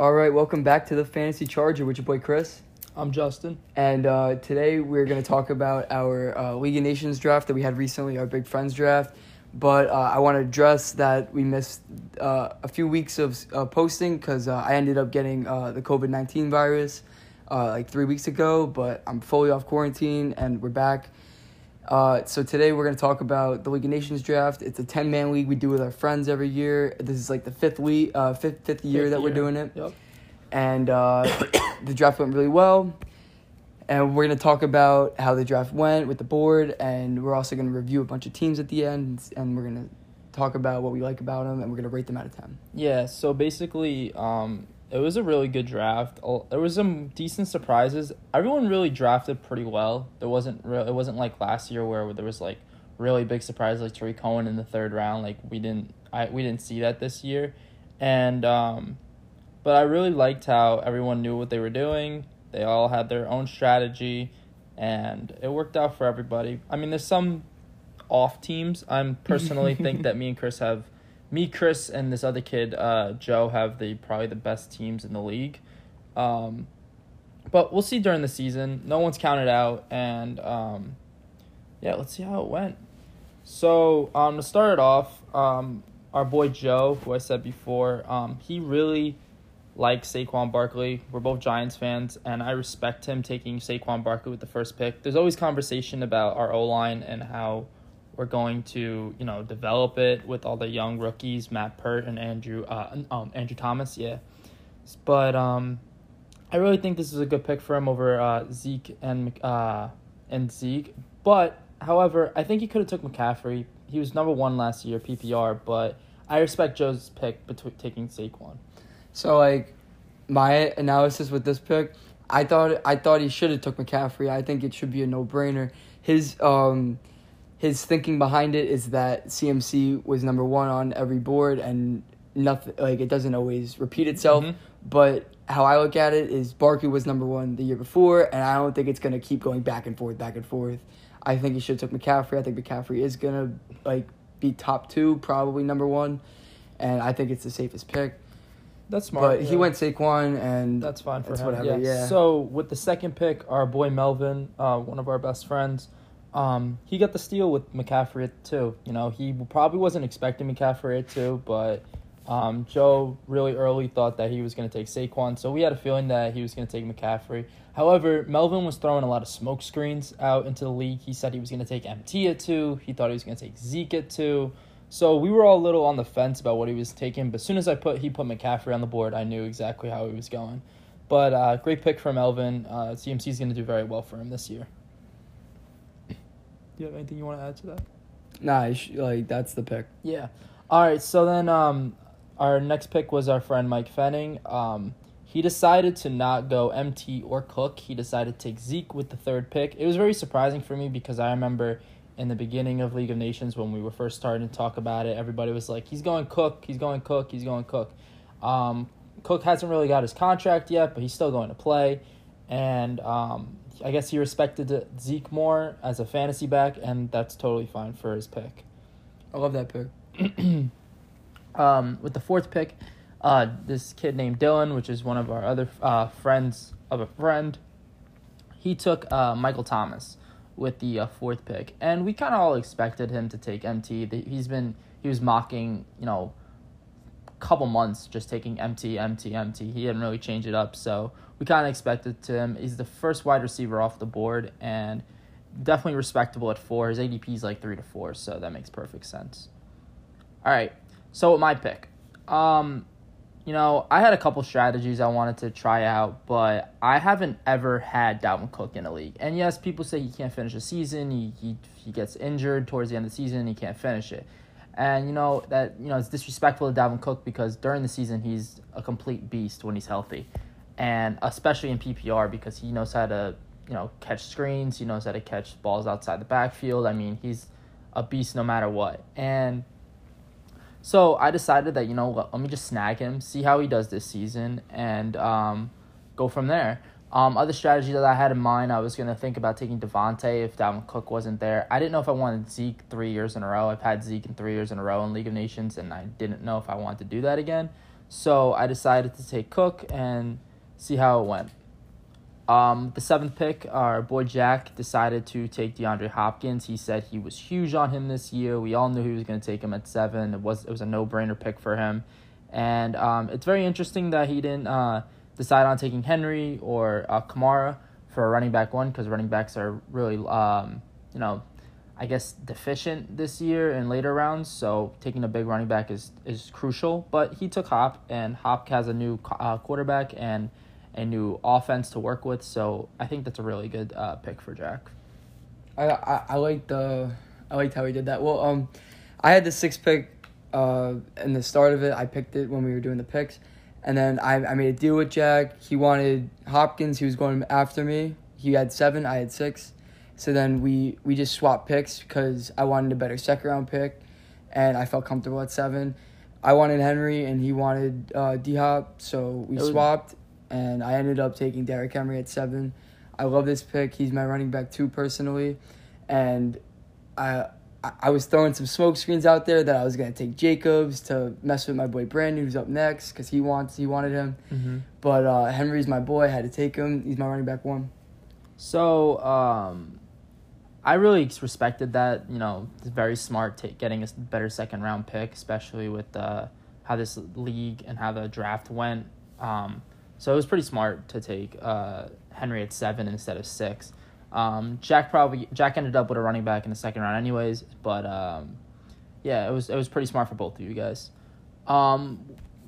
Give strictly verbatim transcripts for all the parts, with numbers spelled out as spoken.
All right, welcome back to the Fantasy Charger with your boy Chris. I'm Justin. And uh, today we're going to talk about our uh, League of Nations draft that we had recently, our Big Friends draft. But uh, I want to address that we missed uh, a few weeks of uh, posting because uh, I ended up getting uh, the covid nineteen virus uh, like three weeks ago. But I'm fully off quarantine and we're back. Uh, so today we're going to talk about the League of Nations draft. It's a ten-man league we do with our friends every year. This is like the fifth week, uh, fifth, fifth year fifth that year. We're doing it. Yep. And uh, the draft went really well. And we're going to talk about how the draft went with the board. And we're also going to review a bunch of teams at the end. And we're going to talk about what we like about them. And we're going to rate them out of ten. Yeah, so basically um, it was a really good draft. There was some decent surprises. Everyone really drafted pretty well. There wasn't re- It wasn't like last year where there was like really big surprises like Tariq Cohen in the third round. Like we didn't, I, we didn't see that this year. And um, but I really liked how everyone knew what they were doing. They all had their own strategy, and it worked out for everybody. I mean, there's some off teams. I personally think that me and Chris have, me, Chris, and this other kid, uh, Joe, have the probably the best teams in the league. Um, but we'll see during the season. No one's counted out, and um, yeah, let's see how it went. So um, to start it off, um, our boy Joe, who I said before, um, he really like Saquon Barkley. We're both Giants fans, and I respect him taking Saquon Barkley with the first pick. There's always conversation about our O-line and how we're going to, you know, develop it with all the young rookies, Matt Pert and Andrew uh, um, Andrew Thomas, yeah. But um, I really think this is a good pick for him over uh, Zeke and uh, and Zeke. But, however, I think he could have took McCaffrey. He was number one last year, P P R, but I respect Joe's pick between taking Saquon. So, like, my analysis with this pick, I thought I thought he should have took McCaffrey. I think it should be a no-brainer. His um, his thinking behind it is that C M C was number one on every board, and nothing like it doesn't always repeat itself. Mm-hmm. But how I look at it is Barkley was number one the year before, and I don't think it's going to keep going back and forth, back and forth. I think he should have took McCaffrey. I think McCaffrey is going to, like, be top two, probably number one, and I think it's the safest pick. That's smart. But yeah. He went Saquon, and that's fine for that's him. Whatever, yeah. yeah. So with the second pick, our boy Melvin, uh, one of our best friends, um, he got the steal with McCaffrey at two. You know, he probably wasn't expecting McCaffrey at two, but um, Joe really early thought that he was going to take Saquon, so we had a feeling that he was going to take McCaffrey. However, Melvin was throwing a lot of smoke screens out into the league. He said he was going to take M T at two. He thought he was going to take Zeke at two. So we were all a little on the fence about what he was taking, but as soon as I put he put McCaffrey on the board, I knew exactly how he was going. But uh, great pick from Melvin. Uh, C M C's going to do very well for him this year. Do you have anything you want to add to that? Nah, sh- like that's the pick. Yeah. All right, so then um, our next pick was our friend Mike Fenning. Um, he decided to not go M T or Cook. He decided to take Zeke with the third pick. It was very surprising for me because I remember in the beginning of League of Nations, when we were first starting to talk about it, everybody was like, he's going Cook, he's going Cook, he's going Cook. Um, Cook hasn't really got his contract yet, but he's still going to play. And um, I guess he respected Zeke more as a fantasy back, and that's totally fine for his pick. I love that pick. um, with the fourth pick, uh, this kid named Dylan, which is one of our other uh, friends of a friend, he took uh, Michael Thomas with the uh, fourth pick, and we kind of all expected him to take M T. He's been he was mocking, you know, a couple months just taking M T, M T, M T. He didn't really change it up, so we kind of expected to him. He's the first wide receiver off the board, and definitely respectable at four. His A D P is like three to four, so that makes perfect sense. All right, so with my pick, um, you know, I had a couple strategies I wanted to try out, but I haven't ever had Dalvin Cook in a league. And yes, people say he can't finish a season. He, he he gets injured towards the end of the season. He can't finish it. And, you know, that you know it's disrespectful to Dalvin Cook because during the season he's a complete beast when he's healthy. And especially in P P R because he knows how to, you know, catch screens. He knows how to catch balls outside the backfield. I mean, he's a beast no matter what. And so I decided that, you know, let, let me just snag him, see how he does this season, and um, go from there. Um, other strategy that I had in mind, I was going to think about taking Devontae if Dalvin Cook wasn't there. I didn't know if I wanted Zeke three years in a row. I've had Zeke in three years in a row in League of Nations, and I didn't know if I wanted to do that again. So I decided to take Cook and see how it went. Um, the seventh pick, our boy Jack decided to take DeAndre Hopkins. He said he was huge on him this year. We all knew he was going to take him at seven. It was it was a no-brainer pick for him. And um, it's very interesting that he didn't uh, decide on taking Henry or uh, Kamara for a running back one, because running backs are really, um, you know, I guess deficient this year in later rounds. So taking a big running back is, is crucial. But he took Hop, and Hop has a new uh, quarterback and a new offense to work with, so I think that's a really good uh, pick for Jack. I I, I like the I liked how he did that. Well, um, I had the sixth pick, uh, in the start of it. I picked it when we were doing the picks, and then I I made a deal with Jack. He wanted Hopkins. He was going after me. He had seven. I had six. So then we we just swapped picks because I wanted a better second round pick, and I felt comfortable at seven. I wanted Henry, and he wanted uh, D Hop. So we swapped. And I ended up taking Derrick Henry at seven. I love this pick. He's my running back too, personally. And I I was throwing some smoke screens out there that I was going to take Jacobs to mess with my boy Brandon, who's up next, because he wants he wanted him. Mm-hmm. But uh, Henry's my boy. I had to take him. He's my running back one. So um, I really respected that. You know, it's very smart t- getting a better second-round pick, especially with uh, how this league and how the draft went. Um So it was pretty smart to take uh, Henry at seven instead of six. Um, Jack probably Jack ended up with a running back in the second round, anyways. But um, yeah, it was it was pretty smart for both of you guys. Um,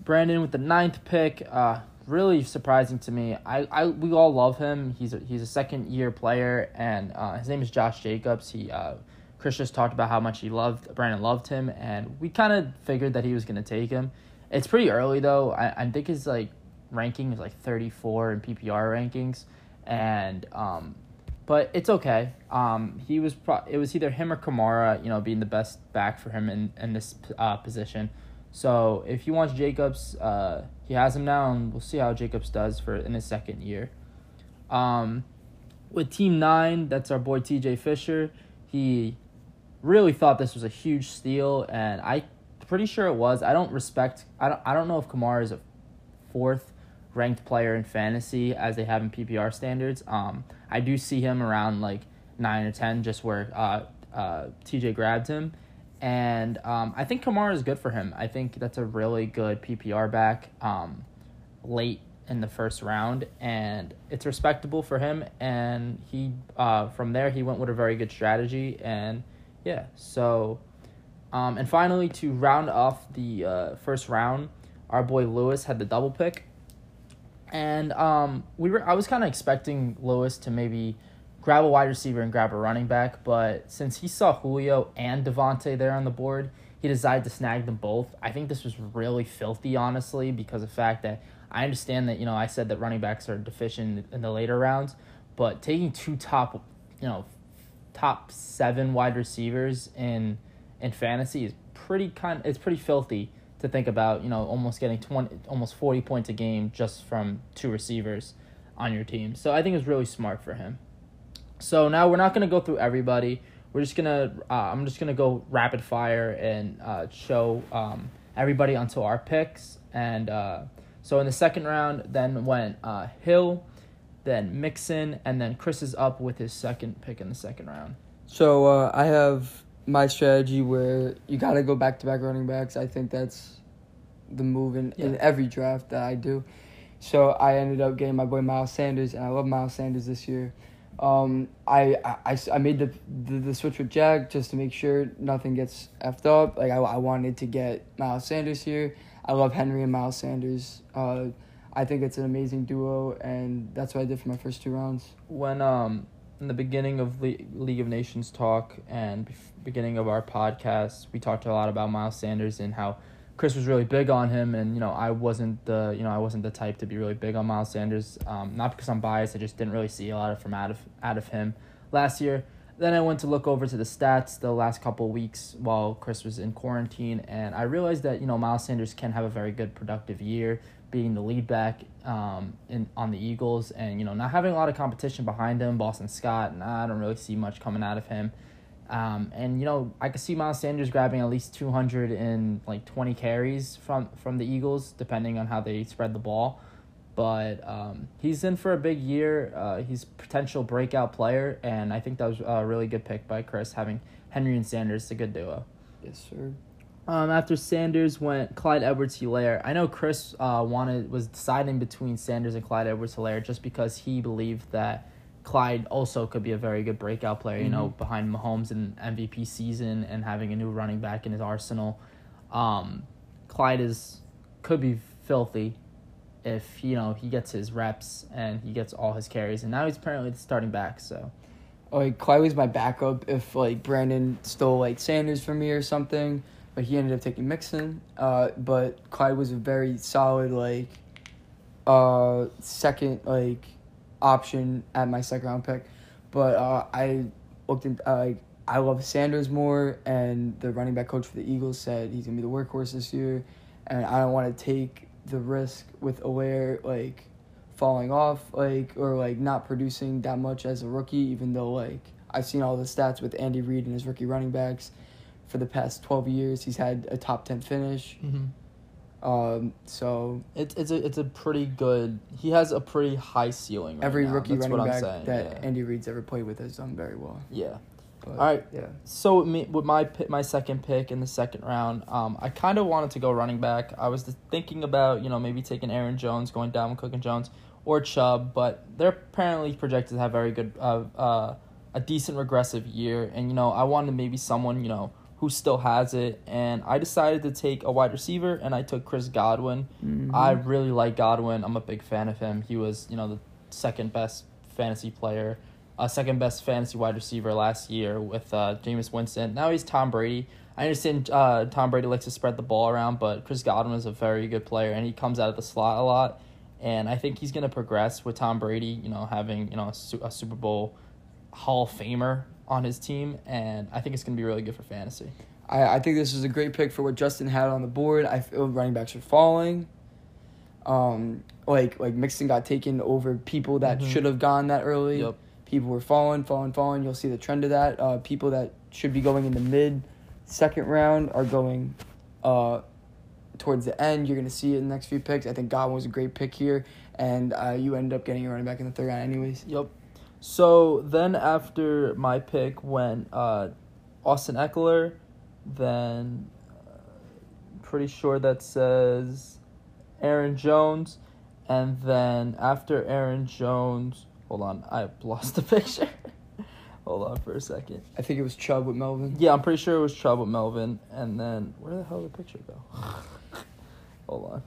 Brandon with the ninth pick, uh, really surprising to me. I, I we all love him. He's a, he's a second year player, and uh, his name is Josh Jacobs. He uh, Chris just talked about how much he loved Brandon loved him, and we kind of figured that he was gonna take him. It's pretty early though. I I think it's like. Ranking is like thirty-four in P P R rankings, and um, but it's okay. Um, he was pro- it was either him or Kamara, you know, being the best back for him in in this uh, position. So if he wants Jacobs, uh, he has him now, and we'll see how Jacobs does for in his second year. Um, with team nine, that's our boy T J Fisher. He really thought this was a huge steal, and I'm pretty sure it was. I don't respect. I don't. I don't know if Kamara is a fourth ranked player in fantasy as they have in P P R standards. Um, I do see him around like nine or ten, just where uh, uh, T J grabbed him. And um, I think Kamara is good for him. I think that's a really good P P R back um, late in the first round, and it's respectable for him. And he uh, from there, he went with a very good strategy. And yeah, so um, and finally, to round off the uh, first round, our boy Lewis had the double pick. And um, we were. I was kind of expecting Lewis to maybe grab a wide receiver and grab a running back, but since he saw Julio and Devontae there on the board, he decided to snag them both. I think this was really filthy, honestly, because of the fact that I understand that, you know, I said that running backs are deficient in the later rounds, but taking two top, you know, top seven wide receivers in in fantasy is pretty kind. It's pretty filthy. To think about, you know, almost getting twenty, almost forty points a game just from two receivers on your team. So I think it's really smart for him. So now we're not going to go through everybody. We're just gonna, uh, I'm just gonna go rapid fire and uh, show um, everybody until our picks. And uh, so in the second round, then went uh, Hill, then Mixon, and then Chris is up with his second pick in the second round. So uh, I have. My strategy where you got to go back-to-back running backs. I think that's the move in, yeah. in every draft that I do. So I ended up getting my boy Miles Sanders, and I love Miles Sanders this year. Um, I, I, I made the, the the switch with Jack just to make sure nothing gets effed up. Like I, I wanted to get Miles Sanders here. I love Henry and Miles Sanders. Uh, I think it's an amazing duo, and that's what I did for my first two rounds. When um. In the beginning of Le- League of Nations talk and be- beginning of our podcast, we talked a lot about Miles Sanders and how Chris was really big on him. And, you know, I wasn't the, you know, I wasn't the type to be really big on Miles Sanders. Um, not because I'm biased. I just didn't really see a lot of from out of, out of him last year. Then I went to look over to the stats the last couple of weeks while Chris was in quarantine. And I realized that, you know, Miles Sanders can have a very good productive year being the lead back um, in on the Eagles and, you know, not having a lot of competition behind him, Boston Scott, and I don't really see much coming out of him. Um, and, you know, I could see Miles Sanders grabbing at least two hundred twenty carries from, from the Eagles, depending on how they spread the ball. But um, he's in for a big year. Uh, he's a potential breakout player, and I think that was a really good pick by Chris, having Henry and Sanders. It's a good duo. Yes, sir. Um, after Sanders went Clyde Edwards-Helaire. I know Chris uh, wanted was deciding between Sanders and Clyde Edwards-Helaire just because he believed that Clyde also could be a very good breakout player, you mm-hmm. know, behind Mahomes in M V P season and having a new running back in his arsenal. Um, Clyde is could be filthy if, you know, he gets his reps and he gets all his carries. And now he's apparently the starting back, so. Oh, like, Clyde was my backup if, like, Brandon stole, like, Sanders from me or something. But he ended up taking Mixon. Uh, but Clyde was a very solid, like, uh, second, like, option at my second round pick. But uh, I looked in, uh, like, I love Sanders more, and the running back coach for the Eagles said he's going to be the workhorse this year, and I don't want to take the risk with Helaire, like, falling off, like, or, like, not producing that much as a rookie, even though, like, I've seen all the stats with Andy Reid and his rookie running backs. For the past twelve years, he's had a top ten finish. Mm-hmm. Um, so it's it's a it's a pretty good. He has a pretty high ceiling. Right every now. Rookie That's running back saying, that yeah. Andy Reid's ever played with has done very well. Yeah. But, all right. Yeah. So with, me, with my my second pick in the second round, um, I kind of wanted to go running back. I was thinking about you know maybe taking Aaron Jones, going Dalvin Cook and Jones or Chubb, but they're apparently projected to have very good uh, uh a decent regressive year, and you know I wanted maybe someone you know. who still has it, and I decided to take a wide receiver, and I took Chris Godwin. Mm-hmm. I really like Godwin. I'm a big fan of him. He was, you know, the second best fantasy player, uh, second best fantasy wide receiver last year with uh, Jameis Winston. Now he's Tom Brady. I understand uh, Tom Brady likes to spread the ball around, but Chris Godwin is a very good player, and he comes out of the slot a lot, and I think he's going to progress with Tom Brady, you know, having, you know, a, su- a Super Bowl Hall of Famer on his team, and I think it's going to be really good for fantasy. I, I think this is a great pick for what Justin had on the board. I feel running backs are falling. Um, like like Mixon got taken over people that mm-hmm. should have gone that early. Yep. People were falling, falling, falling. You'll see the trend of that. Uh, people that should be going in the mid-second round are going uh, towards the end. You're going to see it in the next few picks. I think Godwin was a great pick here, and uh, you end up getting a running back in the third round anyways. Yep. So then after my pick went uh, Austin Eckler, then uh, pretty sure that says Aaron Jones, and then after Aaron Jones, hold on, I lost the picture. Hold on for a second. I think it was Chubb with Melvin. Yeah, I'm pretty sure it was Chubb with Melvin, and then where the hell did the picture go? Hold on.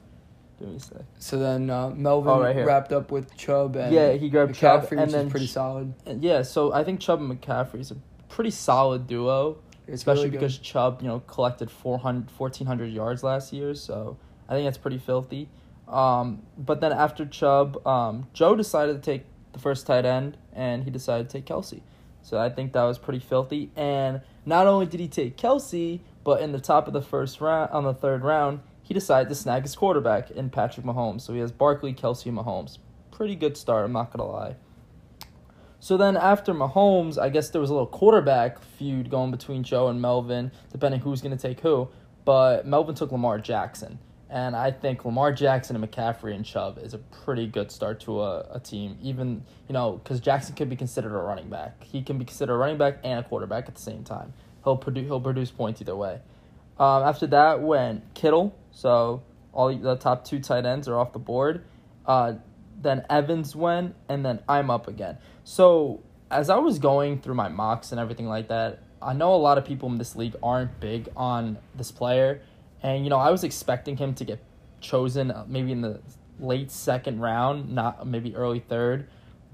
Give me a sec. So then uh, Melvin oh, right wrapped up with Chubb and yeah, he grabbed McCaffrey, Chubb, and which then is pretty solid. Yeah, so I think Chubb and McCaffrey is a pretty solid duo, it's especially really because Chubb, you know, collected fourteen hundred yards last year, so I think that's pretty filthy. Um, but then after Chubb, um, Joe decided to take the first tight end, and he decided to take Kelsey. So I think that was pretty filthy. And not only did he take Kelsey, but in the top of the first round, on the third round, he decided to snag his quarterback in Patrick Mahomes. So he has Barkley, Kelsey, and Mahomes. Pretty good start, I'm not going to lie. So then after Mahomes, I guess there was a little quarterback feud going between Joe and Melvin, depending who's going to take who. But Melvin took Lamar Jackson. And I think Lamar Jackson and McCaffrey and Chubb is a pretty good start to a, a team. Even, you know, because Jackson could be considered a running back. He can be considered a running back and a quarterback at the same time. He'll, produ- he'll produce points either way. Um, after that went Kittle. So all the top two tight ends are off the board. Uh, then Evans went, and then I'm up again. So as I was going through my mocks and everything like that, I know a lot of people in this league aren't big on this player. And, you know, I was expecting him to get chosen maybe in the late second round, not maybe early third.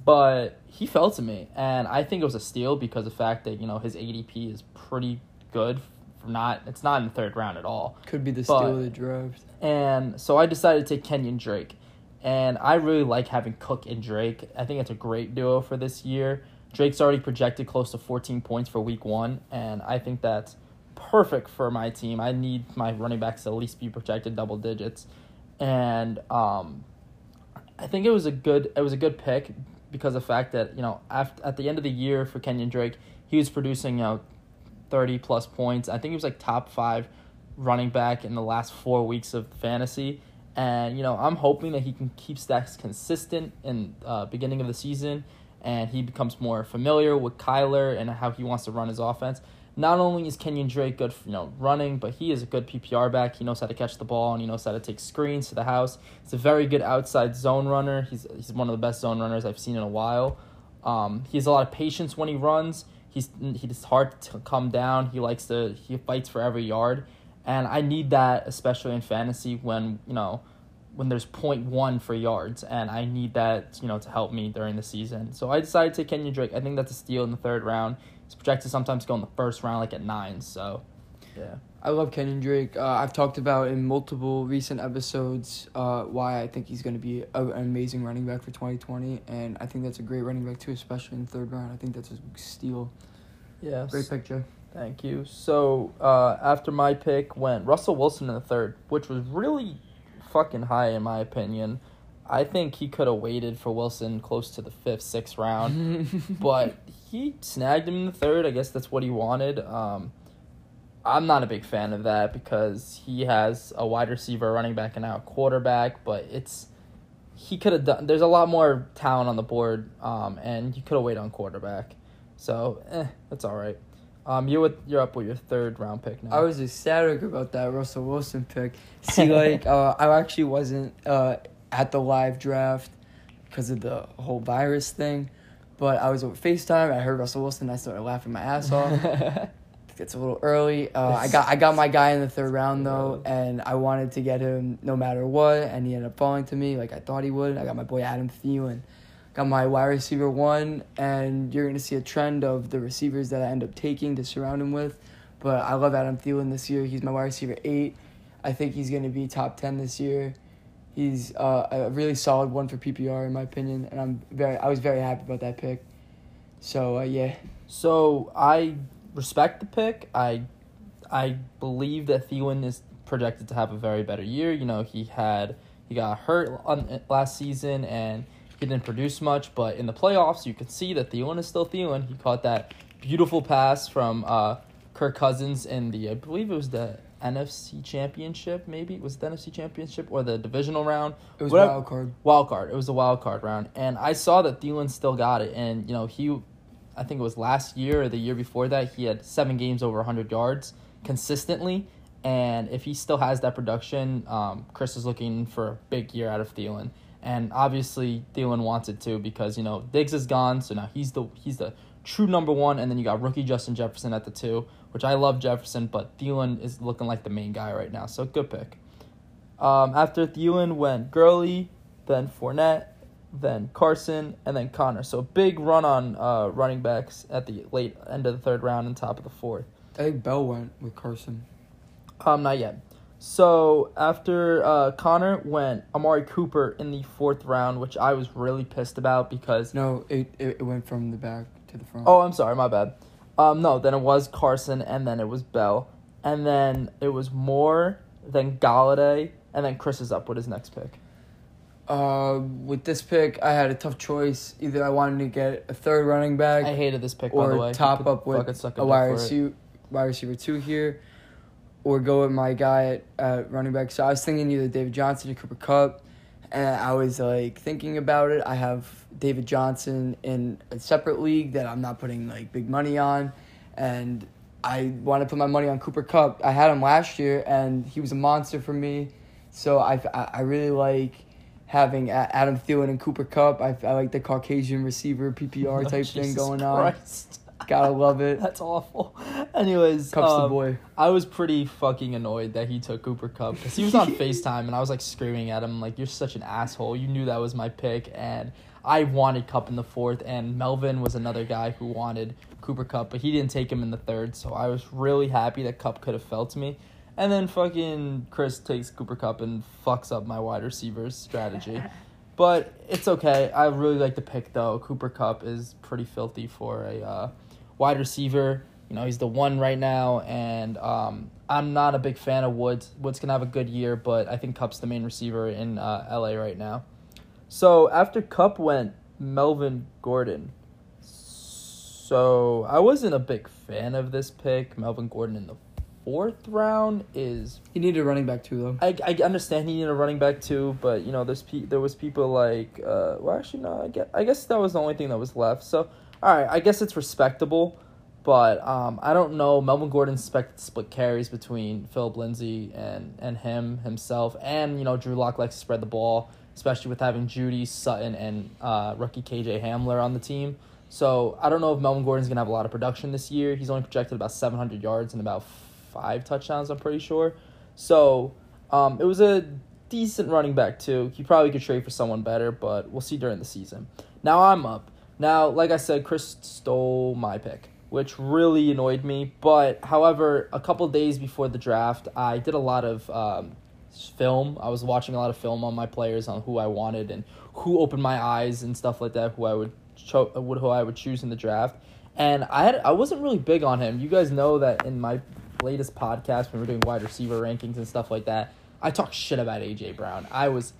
But he fell to me, and I think it was a steal because of the fact that, you know, his A D P is pretty good. Not it's not in the third round at all. Could be the steal of the draft. And so I decided to take Kenyon Drake, and I really like having Cook and Drake. I think it's a great duo for this year. Drake's already projected close to fourteen points for week one, and I think that's perfect for my team. I need my running backs to at least be projected double digits, and um, I think it was a good it was a good pick because of the fact that you know after, at the end of the year for Kenyon Drake, he was producing you know thirty plus points. I think he was like top five running back in the last four weeks of fantasy. And, you know, I'm hoping that he can keep stacks consistent in the uh, beginning of the season, and he becomes more familiar with Kyler and how he wants to run his offense. Not only is Kenyon Drake good for, you know, running, but he is a good P P R back. He knows how to catch the ball, and he knows how to take screens to the house. He's a very good outside zone runner. He's he's one of the best zone runners I've seen in a while. Um, he has a lot of patience when he runs. He's he's hard to come down. He likes to he fights for every yard, and I need that, especially in fantasy when, you know, when there's zero point one for yards, and I need that, you know, to help me during the season. So I decided to take Kenyon Drake. I think that's a steal in the third round. It's projected sometimes to go in the first round, like at nine. So, yeah. I love Kenyon Drake. Uh, I've talked about in multiple recent episodes uh, why I think he's going to be a, an amazing running back for twenty twenty, and I think that's a great running back too, especially in the third round. I think that's a steal. Yes. Great pick, Joe. Thank you. So uh, after my pick went Russell Wilson in the third, which was really fucking high in my opinion. I think he could have waited for Wilson close to the fifth, sixth round, but he snagged him in the third. I guess that's what he wanted. Um, I'm not a big fan of that because he has a wide receiver, running back, and now a quarterback. But it's he could have done. There's a lot more talent on the board, um, and he could have waited on quarterback. So eh, that's all right. Um, you with, you're up with your third round pick now. I was ecstatic about that Russell Wilson pick. See, like, uh, I actually wasn't uh, at the live draft because of the whole virus thing, but I was over FaceTime. I heard Russell Wilson. And I started laughing my ass off. It gets a little early. Uh, I got I got my guy in the third round though, and I wanted to get him no matter what, and he ended up falling to me like I thought he would. I got my boy Adam Thielen. Got my wide receiver one, and you're going to see a trend of the receivers that I end up taking to surround him with. But I love Adam Thielen this year. He's my wide receiver eight. I think he's going to be top ten this year. He's uh, a really solid one for P P R, in my opinion, and I'm very, I was very happy about that pick. So, uh, yeah. So, I respect the pick. I I believe that Thielen is projected to have a very better year. You know, he had he got hurt on, last season, and he didn't produce much, but in the playoffs, you could see that Thielen is still Thielen. He caught that beautiful pass from uh, Kirk Cousins in the, I believe it was the N F C Championship, maybe? Was it the N F C Championship or the divisional round? It was Whatever. wild card. Wild card. It was the wild card round. And I saw that Thielen still got it. And, you know, he, I think it was last year or the year before that, he had seven games over one hundred yards consistently. And if he still has that production, um, Chris is looking for a big year out of Thielen. And obviously, Thielen wants it too because, you know, Diggs is gone, so now he's the he's the true number one. And then you got rookie Justin Jefferson at the two, which I love Jefferson, but Thielen is looking like the main guy right now. So, good pick. Um, after Thielen went Gurley, then Fournette, then Carson, and then Connor. So, big run on uh, running backs at the late end of the third round and top of the fourth. I think Bell went with Carson. Um, not yet. So, after uh, Connor went Amari Cooper in the fourth round, which I was really pissed about because... No, it, it went from the back to the front. Oh, I'm sorry. My bad. Um, no, then it was Carson, and then it was Bell. And then it was Moore, then Galladay, and then Chris is up with his next pick. Uh, with this pick, I had a tough choice. Either I wanted to get a third running back... I hated this pick, by the way. Or top up with a wide receiver two here. Or go with my guy at, at running back. So I was thinking either David Johnson or Cooper Kupp. And I was, like, thinking about it. I have David Johnson in a separate league that I'm not putting, like, big money on. And I want to put my money on Cooper Kupp. I had him last year, and he was a monster for me. So I, I really like having Adam Thielen and Cooper Kupp. I, I like the Caucasian receiver P P R type oh, thing going Christ. on. Gotta love it. That's awful. Anyways, Cup's um, the boy. I was pretty fucking annoyed that he took Cooper Kupp because he was on FaceTime and I was like screaming at him like, you're such an asshole. You knew that was my pick, and I wanted Kupp in the fourth, and Melvin was another guy who wanted Cooper Kupp, but he didn't take him in the third, so I was really happy that Kupp could have fell to me. And then fucking Chris takes Cooper Kupp and fucks up my wide receivers strategy. But it's okay. I really like the pick though. Cooper Kupp is pretty filthy for a uh, wide receiver. You know, he's the one right now, and um, I'm not a big fan of Woods. Woods can have a good year, but I think Kupp's the main receiver in uh, L A right now. So after Kupp went Melvin Gordon. So I wasn't a big fan of this pick. Melvin Gordon in the fourth round is... He needed a running back too, though. I, I understand he needed a running back too, but, you know, there's pe- there was people like... Uh, well, actually, no, I guess, I guess that was the only thing that was left. So, all right, I guess it's respectable, but um, I don't know. Melvin Gordon expected to split carries between Philip Lindsay and, and him, himself, and, you know, Drew Lock likes to spread the ball, especially with having Judy, Sutton, and uh, rookie K J Hamler on the team. So I don't know if Melvin Gordon's going to have a lot of production this year. He's only projected about seven hundred yards and about five touchdowns, I'm pretty sure. So um, it was a decent running back, too. He probably could trade for someone better, but we'll see during the season. Now I'm up. Now, like I said, Chris stole my pick, which really annoyed me. But, however, a couple days before the draft, I did a lot of um, film. I was watching a lot of film on my players, on who I wanted and who opened my eyes and stuff like that, who I would Cho- who I would choose in the draft, and I had I wasn't really big on him. You guys know that in my latest podcast when we were doing wide receiver rankings and stuff like that, I talked shit about A J Brown. I was,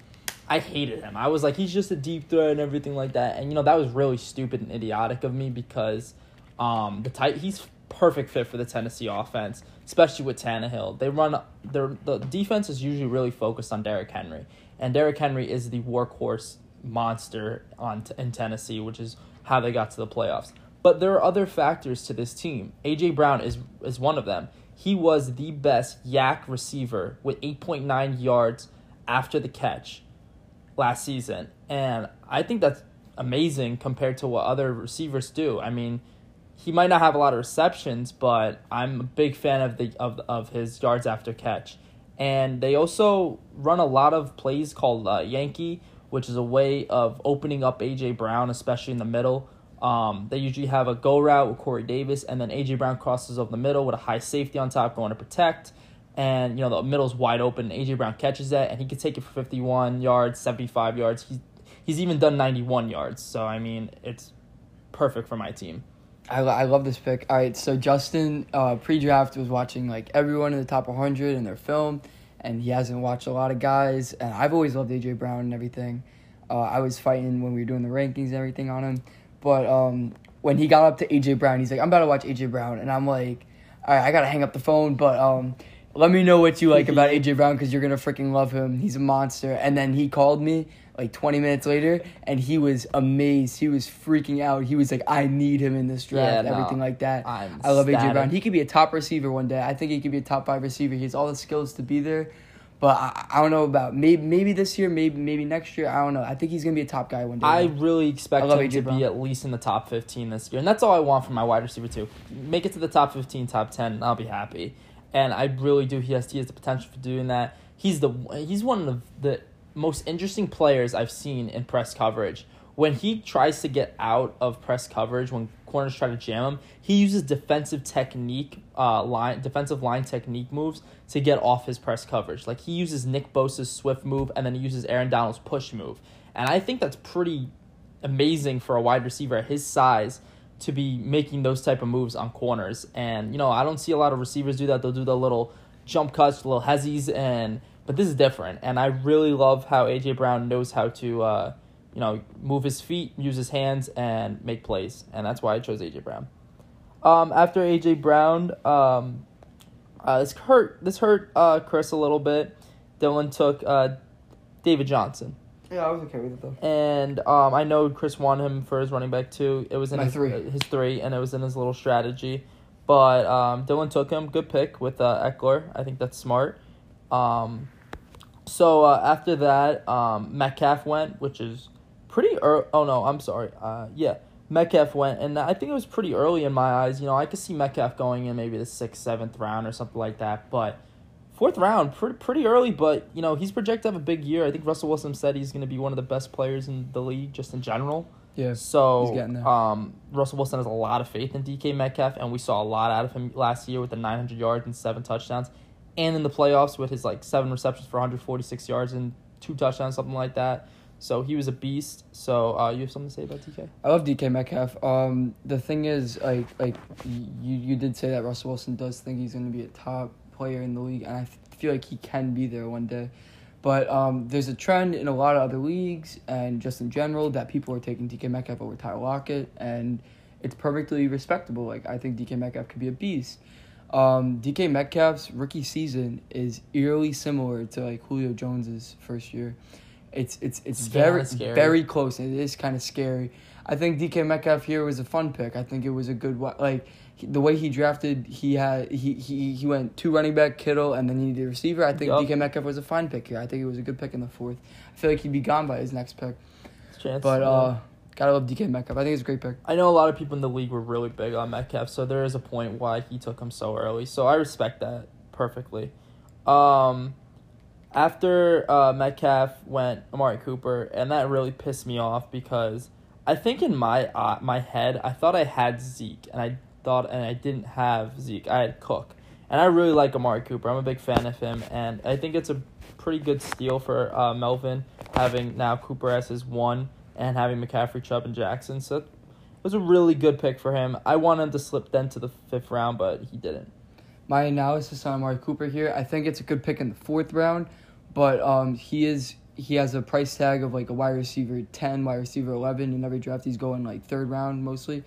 I hated him. I was like, he's just a deep threat and everything like that. And you know that was really stupid and idiotic of me because, um, the tight he's perfect fit for the Tennessee offense, especially with Tannehill. They run their the defense is usually really focused on Derrick Henry, and Derrick Henry is the workhorse monster on t- in Tennessee, which is how they got to the playoffs. But there are other factors to this team. A J Brown is is one of them. He was the best yak receiver with eight point nine yards after the catch last season, and I think that's amazing compared to what other receivers do. I mean, he might not have a lot of receptions, but I'm a big fan of the of of his yards after catch. And they also run a lot of plays called uh, Yankee, which is a way of opening up A J Brown, especially in the middle. Um, they usually have a go route with Corey Davis, and then A J Brown crosses over the middle with a high safety on top going to protect. And, you know, the middle's wide open, and A J Brown catches that, and he can take it for fifty-one yards, seventy-five yards. He's, he's even done ninety-one yards. So, I mean, it's perfect for my team. I, I love this pick. All right, so Justin, uh, pre-draft, was watching, like, everyone in the top one hundred in their film, and he hasn't watched a lot of guys. And I've always loved A J Brown and everything. Uh, I was fighting when we were doing the rankings and everything on him. But um, when he got up to A J Brown, he's like, I'm about to watch A J Brown. And I'm like, all right, I got to hang up the phone. But um, let me know what you like about A J Brown because you're going to freaking love him. He's a monster. And then he called me like twenty minutes later, and he was amazed. He was freaking out. He was like, I need him in this draft, yeah, no, everything like that. I'm I love static. A J Brown. He could be a top receiver one day. I think he could be a top five receiver. He has all the skills to be there. But I, I don't know about maybe maybe this year, maybe maybe next year. I don't know. I think he's going to be a top guy one day. I really expect I him to Brown. be at least in the top fifteen this year. And that's all I want from my wide receiver, too. Make it to the top fifteen, top ten, and I'll be happy. And I really do. He has, he has the potential for doing that. He's the he's one of the most interesting players I've seen in press coverage. When he tries to get out of press coverage, when corners try to jam him, he uses defensive technique, uh, line defensive line technique moves to get off his press coverage. Like, he uses Nick Bosa's Swift move, and then he uses Aaron Donald's push move. And I think that's pretty amazing for a wide receiver at his size to be making those type of moves on corners. And, you know, I don't see a lot of receivers do that. They'll do the little jump cuts, the little hezzies, and but this is different. And I really love how A J Brown knows how to uh, you know, move his feet, use his hands, and make plays. And that's why I chose A J Brown. Um, after A J Brown, um, uh, this hurt this hurt uh, Chris a little bit. Dylan took uh, David Johnson. Yeah, I was okay with it, though. And um, I know Chris wanted him for his running back, too. It was in his, three. his three, and it was in his little strategy. But um, Dylan took him. Good pick with uh, Eckler. I think that's smart. Um, so uh, after that, um, Metcalf went, which is pretty early. Oh, no, I'm sorry. Uh, yeah, Metcalf went, and I think it was pretty early in my eyes. You know, I could see Metcalf going in maybe the sixth, seventh round or something like that, but fourth round, pretty pretty early, but, you know, he's projected to have a big year. I think Russell Wilson said he's going to be one of the best players in the league just in general. Yeah, so he's getting there. Um, Russell Wilson has a lot of faith in D K Metcalf, and we saw a lot out of him last year with the nine hundred yards and seven touchdowns, and in the playoffs with his, like, seven receptions for one hundred forty-six yards and two touchdowns, something like that. So he was a beast. So uh, you have something to say about D K? I love D K Metcalf. Um, the thing is, like, like you, you did say that Russell Wilson does think he's going to be a top player in the league, and I feel like he can be there one day. But um, there's a trend in a lot of other leagues and just in general that people are taking D K Metcalf over Ty Lockett, and it's perfectly respectable. Like, I think D K Metcalf could be a beast. Um, D K Metcalf's rookie season is eerily similar to, like, Julio Jones's first year. It's it's it's, it's very scary. very close. It is kind of scary. I think D K Metcalf here was a fun pick. I think it was a good one. Like, the way he drafted, he had he he, he went two running back, Kittle, and then he did a receiver. I think yep. D K Metcalf was a fine pick here. I think it was a good pick in the fourth. I feel like he'd be gone by his next pick. Chance, but yeah. uh, gotta love D K Metcalf. I think it's a great pick. I know a lot of people in the league were really big on Metcalf, so there is a point why he took him so early. So I respect that perfectly. Um... After uh, Metcalf went Amari Cooper, and that really pissed me off because I think in my uh, my head I thought I had Zeke, and I thought and I didn't have Zeke. I had Cook, and I really like Amari Cooper. I'm a big fan of him, and I think it's a pretty good steal for uh, Melvin having now Cooper as his one and having McCaffrey, Chubb, and Jackson. So it was a really good pick for him. I wanted him to slip then to the fifth round, but he didn't. My analysis on Amari Cooper here, I think it's a good pick in the fourth round, but um, he is he has a price tag of like a wide receiver ten, wide receiver eleven, in every draft he's going like third round mostly.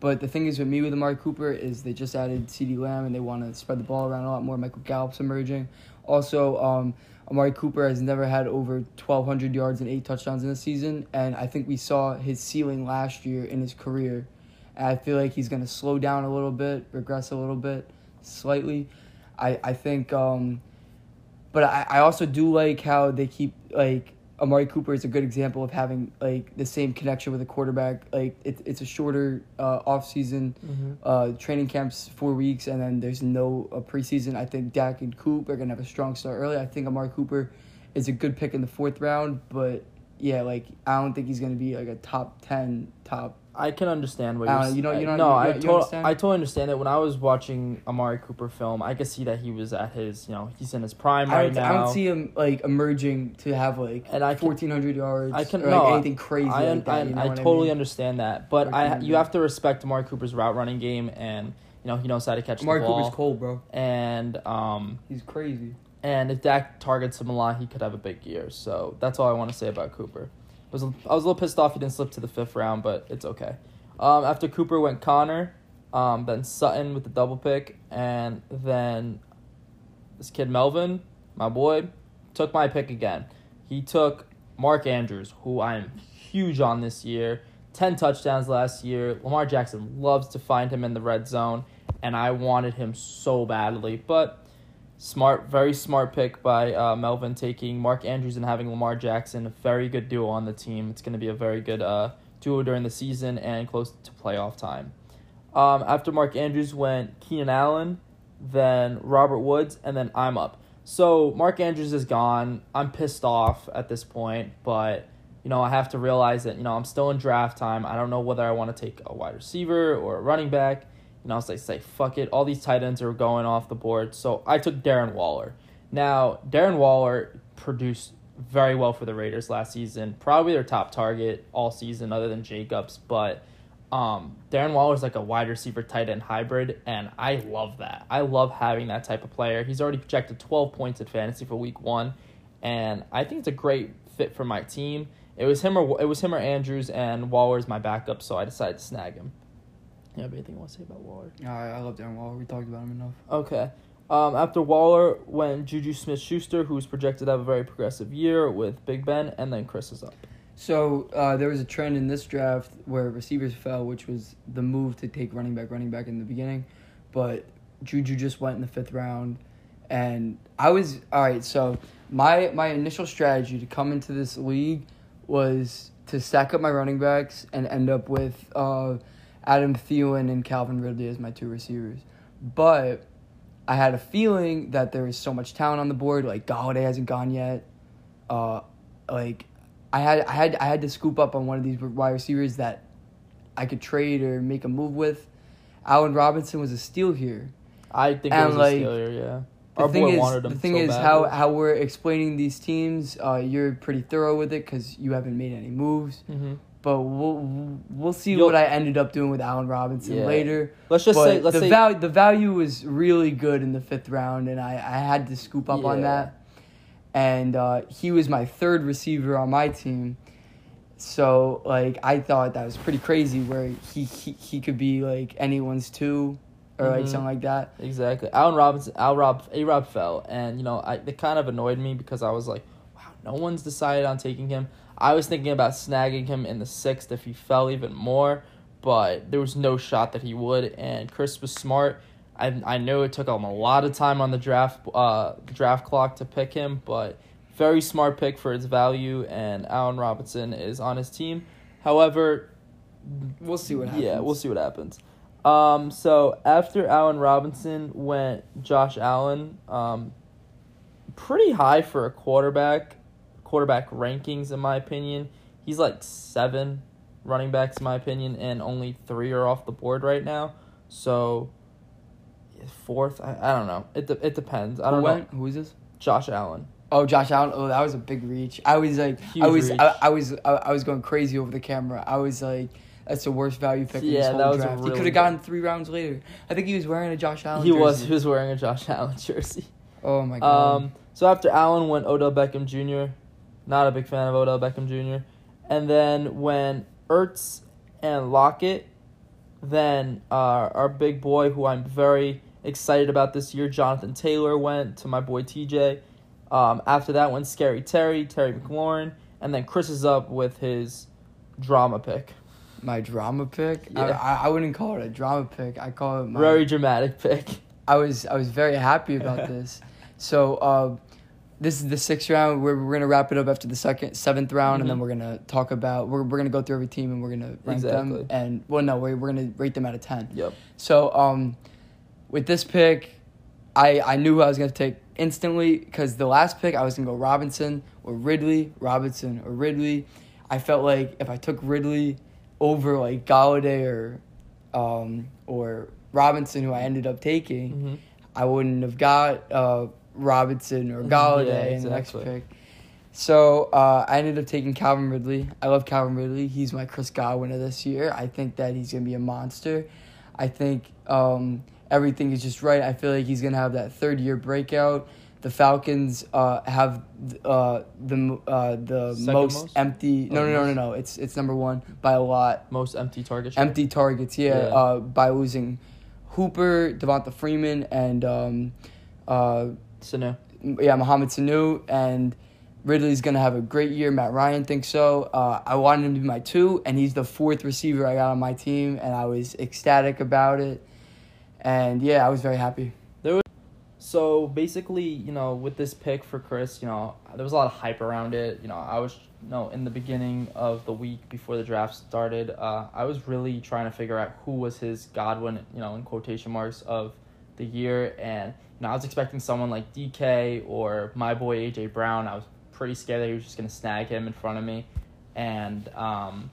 But the thing is with me with Amari Cooper is they just added CeeDee Lamb and they want to spread the ball around a lot more. Michael Gallup's emerging. Also, um, Amari Cooper has never had over twelve hundred yards and eight touchdowns in a season, and I think we saw his ceiling last year in his career. And I feel like he's going to slow down a little bit, regress a little bit. Slightly, I I think, um, but I, I also do like how they keep like Amari Cooper is a good example of having like the same connection with a quarterback. Like it, it's a shorter uh, off season, mm-hmm. uh, training camps four weeks, and then there's no uh, preseason. I think Dak and Coop are gonna have a strong start early. I think Amari Cooper is a good pick in the fourth round, but yeah, like I don't think he's gonna be like a top ten top. I can understand what uh, you're you know, you know, no, you, you, I, you tol- I totally understand it. When I was watching Amari Cooper film, I could see that he was at his, you know, he's in his prime I right now. I don't see him, like, emerging to have, like, and I can, fourteen hundred yards I can, or, like, no, anything crazy I, like that. I, you know I totally I mean? understand that. But I, you have to respect Amari Cooper's route running game, and, you know, he knows how to catch Amari the ball. Amari Cooper's cold, bro. And um, he's crazy. And if Dak targets him a lot, he could have a big year. So that's all I want to say about Cooper. I was a little pissed off he didn't slip to the fifth round, but it's okay. Um, after Cooper went Connor, um, then Sutton with the double pick, and then this kid Melvin, my boy, took my pick again. He took Mark Andrews, who I'm huge on this year. ten touchdowns last year. Lamar Jackson loves to find him in the red zone, and I wanted him so badly. But smart, very smart pick by uh, Melvin taking Mark Andrews and having Lamar Jackson, a very good duo on the team. It's going to be a very good uh, duo during the season and close to playoff time. Um, after Mark Andrews went Keenan Allen, then Robert Woods, and then I'm up. So Mark Andrews is gone. I'm pissed off at this point, but you know I have to realize that you know I'm still in draft time. I don't know whether I want to take a wide receiver or a running back. And I was like, say, fuck it. All these tight ends are going off the board. So I took Darren Waller. Now, Darren Waller produced very well for the Raiders last season. Probably their top target all season other than Jacobs. But um, Darren Waller is like a wide receiver tight end hybrid. And I love that. I love having that type of player. He's already projected twelve points in fantasy for week one. And I think it's a great fit for my team. It was him or, it was him or Andrews, and Waller's my backup. So I decided to snag him. You have anything you want to say about Waller? No, I love Darren Waller. We talked about him enough. Okay. Um, after Waller went Juju Smith-Schuster, who's projected to have a very progressive year with Big Ben, and then Chris is up. So uh, there was a trend in this draft where receivers fell, which was the move to take running back, running back in the beginning. But Juju just went in the fifth round. And I was – all right, so my, my initial strategy to come into this league was to stack up my running backs and end up with uh, – Adam Thielen and Calvin Ridley as my two receivers. But I had a feeling that there was so much talent on the board. Like, Galladay hasn't gone yet. Uh, like, I had I had, I had to scoop up on one of these wide receivers that I could trade or make a move with. Allen Robinson was a steal here. I think and it was like, a steal here, yeah. The Our thing boy is, wanted him the thing so is bad. how, how we're explaining these teams, uh, you're pretty thorough with it because you haven't made any moves. Mm-hmm. But we'll we'll see You'll, what I ended up doing with Allen Robinson yeah. later. Let's just but say let's the say, value the value was really good in the fifth round, and I, I had to scoop up yeah. on that. And uh, he was my third receiver on my team, So, like, I thought that was pretty crazy where he he, he could be, like, anyone's two or, mm-hmm. like, something like that. Exactly. Allen Robinson, Al Rob, A-Rob fell. And, you know, I, it kind of annoyed me because I was like, wow, no one's decided on taking him. I was thinking about snagging him in the sixth if he fell even more, but there was no shot that he would. And Chris was smart. I I know it took him a lot of time on the draft uh draft clock to pick him, but very smart pick for its value, and Allen Robinson is on his team. However, we'll see what happens. Yeah, we'll see what happens. Um, so after Allen Robinson went Josh Allen, um, pretty high for a quarterback. Quarterback rankings, in my opinion, he's like seven running backs, in my opinion, and only three are off the board right now. So. Fourth, I, I don't know. It de- it depends. I don't what? know. Who is this? Josh Allen. Oh, Josh Allen. Oh, that was a big reach. I was like, Huge I was, I, I was, I, I was going crazy over the camera. I was like, that's the worst value pick. Yeah, in this whole that was draft. Really he could have gotten three rounds later. I think he was wearing a Josh Allen. He jersey. was. He was wearing a Josh Allen jersey. Oh my god. Um. So after Allen went Odell Beckham Junior Not a big fan of Odell Beckham Junior And then when Ertz and Lockett, then uh, our big boy who I'm very excited about this year, Jonathan Taylor, went to my boy T J. Um, after that went Scary Terry, Terry McLaurin, and then Chris is up with his drama pick. My drama pick? Yeah. I, I wouldn't call it a drama pick. I call it my... Very dramatic pick. I was I was very happy about this. So uh, this is the sixth round. We're, we're going to wrap it up after the second seventh round, mm-hmm. and then we're going to talk about... We're we're going to go through every team, and we're going to rank exactly. them. And, well, no, we're, we're going to rate them out of ten. Yep. So... um. With this pick, I, I knew who I was going to take instantly because the last pick I was going to go Robinson or Ridley, Robinson or Ridley. I felt like if I took Ridley over like Galladay or um, or Robinson, who I ended up taking, mm-hmm. I wouldn't have got uh, Robinson or Galladay yeah, exactly. in the next pick. So uh, I ended up taking Calvin Ridley. I love Calvin Ridley. He's my Chris Godwin of this year. I think that he's going to be a monster. I think... Um, Everything is just right. I feel like he's going to have that third-year breakout. The Falcons uh, have uh, the uh, the most, most empty... No, no, no, no, no. It's it's number one by a lot. Most empty targets. Empty targets, yeah, yeah. Uh, by losing Hooper, Devonta Freeman, and... Um, uh, Sanu. Yeah, Mohamed Sanu. And Ridley's going to have a great year. Matt Ryan thinks so. Uh, I wanted him to be my two, and he's the fourth receiver I got on my team, and I was ecstatic about it. And, yeah, I was very happy. There was, so, basically, you know, with this pick for Chris, you know, there was a lot of hype around it. You know, I was, you know, in the beginning of the week before the draft started, uh, I was really trying to figure out who was his Godwin, you know, in quotation marks, of the year. And, you know, I was expecting someone like D K or my boy A J Brown. I was pretty scared that he was just going to snag him in front of me. And, um...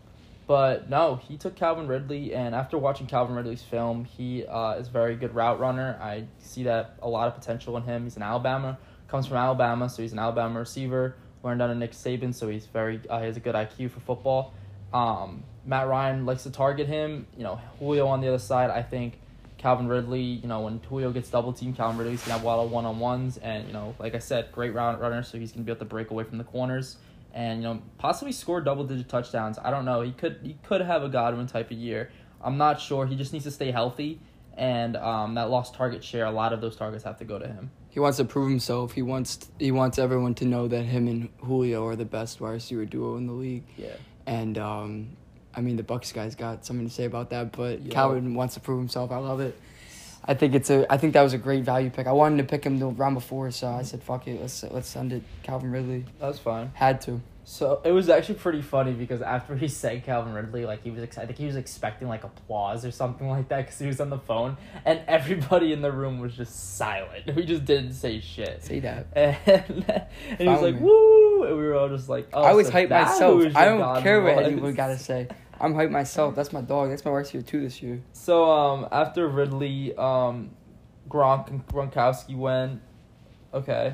But, no, he took Calvin Ridley, and after watching Calvin Ridley's film, he uh, is a very good route runner. I see that a lot of potential in him. He's an Alabama, comes from Alabama, so he's an Alabama receiver, learned under Nick Saban, so he's very uh, he has a good I Q for football. Um, Matt Ryan likes to target him. You know, Julio on the other side, I think Calvin Ridley, you know, when Julio gets double-teamed, Calvin Ridley's going to have a lot of one-on-ones, and, you know, like I said, great route runner, so he's going to be able to break away from the corners. And, you know, possibly score double-digit touchdowns. I don't know. He could he could have a Godwin type of year. I'm not sure. He just needs to stay healthy. And um, that lost target share, a lot of those targets have to go to him. He wants to prove himself. He wants he wants everyone to know that him and Julio are the best wide receiver duo in the league. Yeah. And, um, I mean, the Bucs guy's got something to say about that. But yeah. Calvin wants to prove himself. I love it. I think it's a. I think that was a great value pick. I wanted to pick him the round before, so I said, "Fuck it, let's let's send it Calvin Ridley." That's fine. Had to. So it was actually pretty funny because after he said Calvin Ridley, like he was excited. I think he was expecting like applause or something like that because he was on the phone, and everybody in the room was just silent. We just didn't say shit. Say that. And, and he was like, me. "Woo!" And we were all just like, "Oh." I was so hyped myself. I don't God care was. What anyone gotta say. I'm hyped myself. That's my dog. That's my wife's here too this year. So um, after Ridley, um, Gronk and Gronkowski went, okay,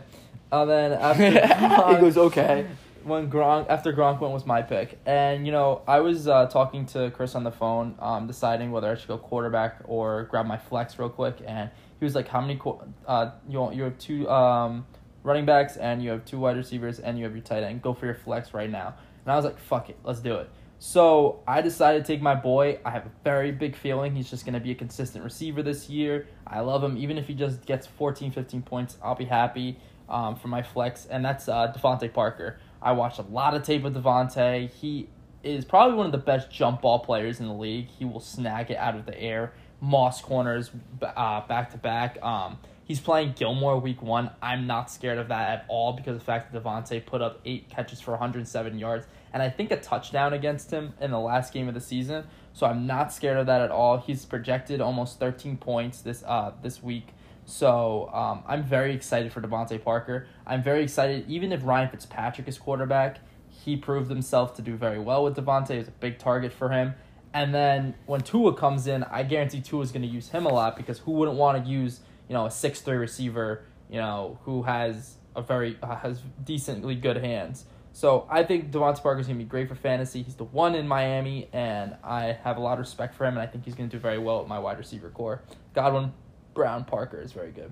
and then after Gronk, he goes okay. When Gronk after Gronk went was my pick, and you know I was uh, talking to Chris on the phone, um, deciding whether I should go quarterback or grab my flex real quick, and he was like, "How many? Qu- uh, you you have two um running backs, and you have two wide receivers, and you have your tight end. Go for your flex right now." And I was like, fuck it, let's do it. So I decided to take my boy. I have a very big feeling he's just going to be a consistent receiver this year. I love him. Even if he just gets fourteen, fifteen points, I'll be happy um, for my flex. And that's uh, Devontae Parker. I watched a lot of tape of Devontae. He is probably one of the best jump ball players in the league. He will snag it out of the air. Moss corners uh, back-to-back. Um, he's playing Gilmore week one. I'm not scared of that at all because of the fact that Devontae put up eight catches for one hundred seven yards and I think a touchdown against him in the last game of the season. So I'm not scared of that at all. He's projected almost thirteen points this uh this week. So um, I'm very excited for Devontae Parker. I'm very excited. Even if Ryan Fitzpatrick is quarterback, he proved himself to do very well with Devontae. It was a big target for him. And then when Tua comes in, I guarantee Tua is going to use him a lot because who wouldn't want to use, you know, a six three receiver, you know, who has a very uh, has decently good hands. So I think Devontae Parker is going to be great for fantasy. He's the one in Miami, and I have a lot of respect for him, and I think he's going to do very well with my wide receiver core. Godwin, Brown, Parker is very good.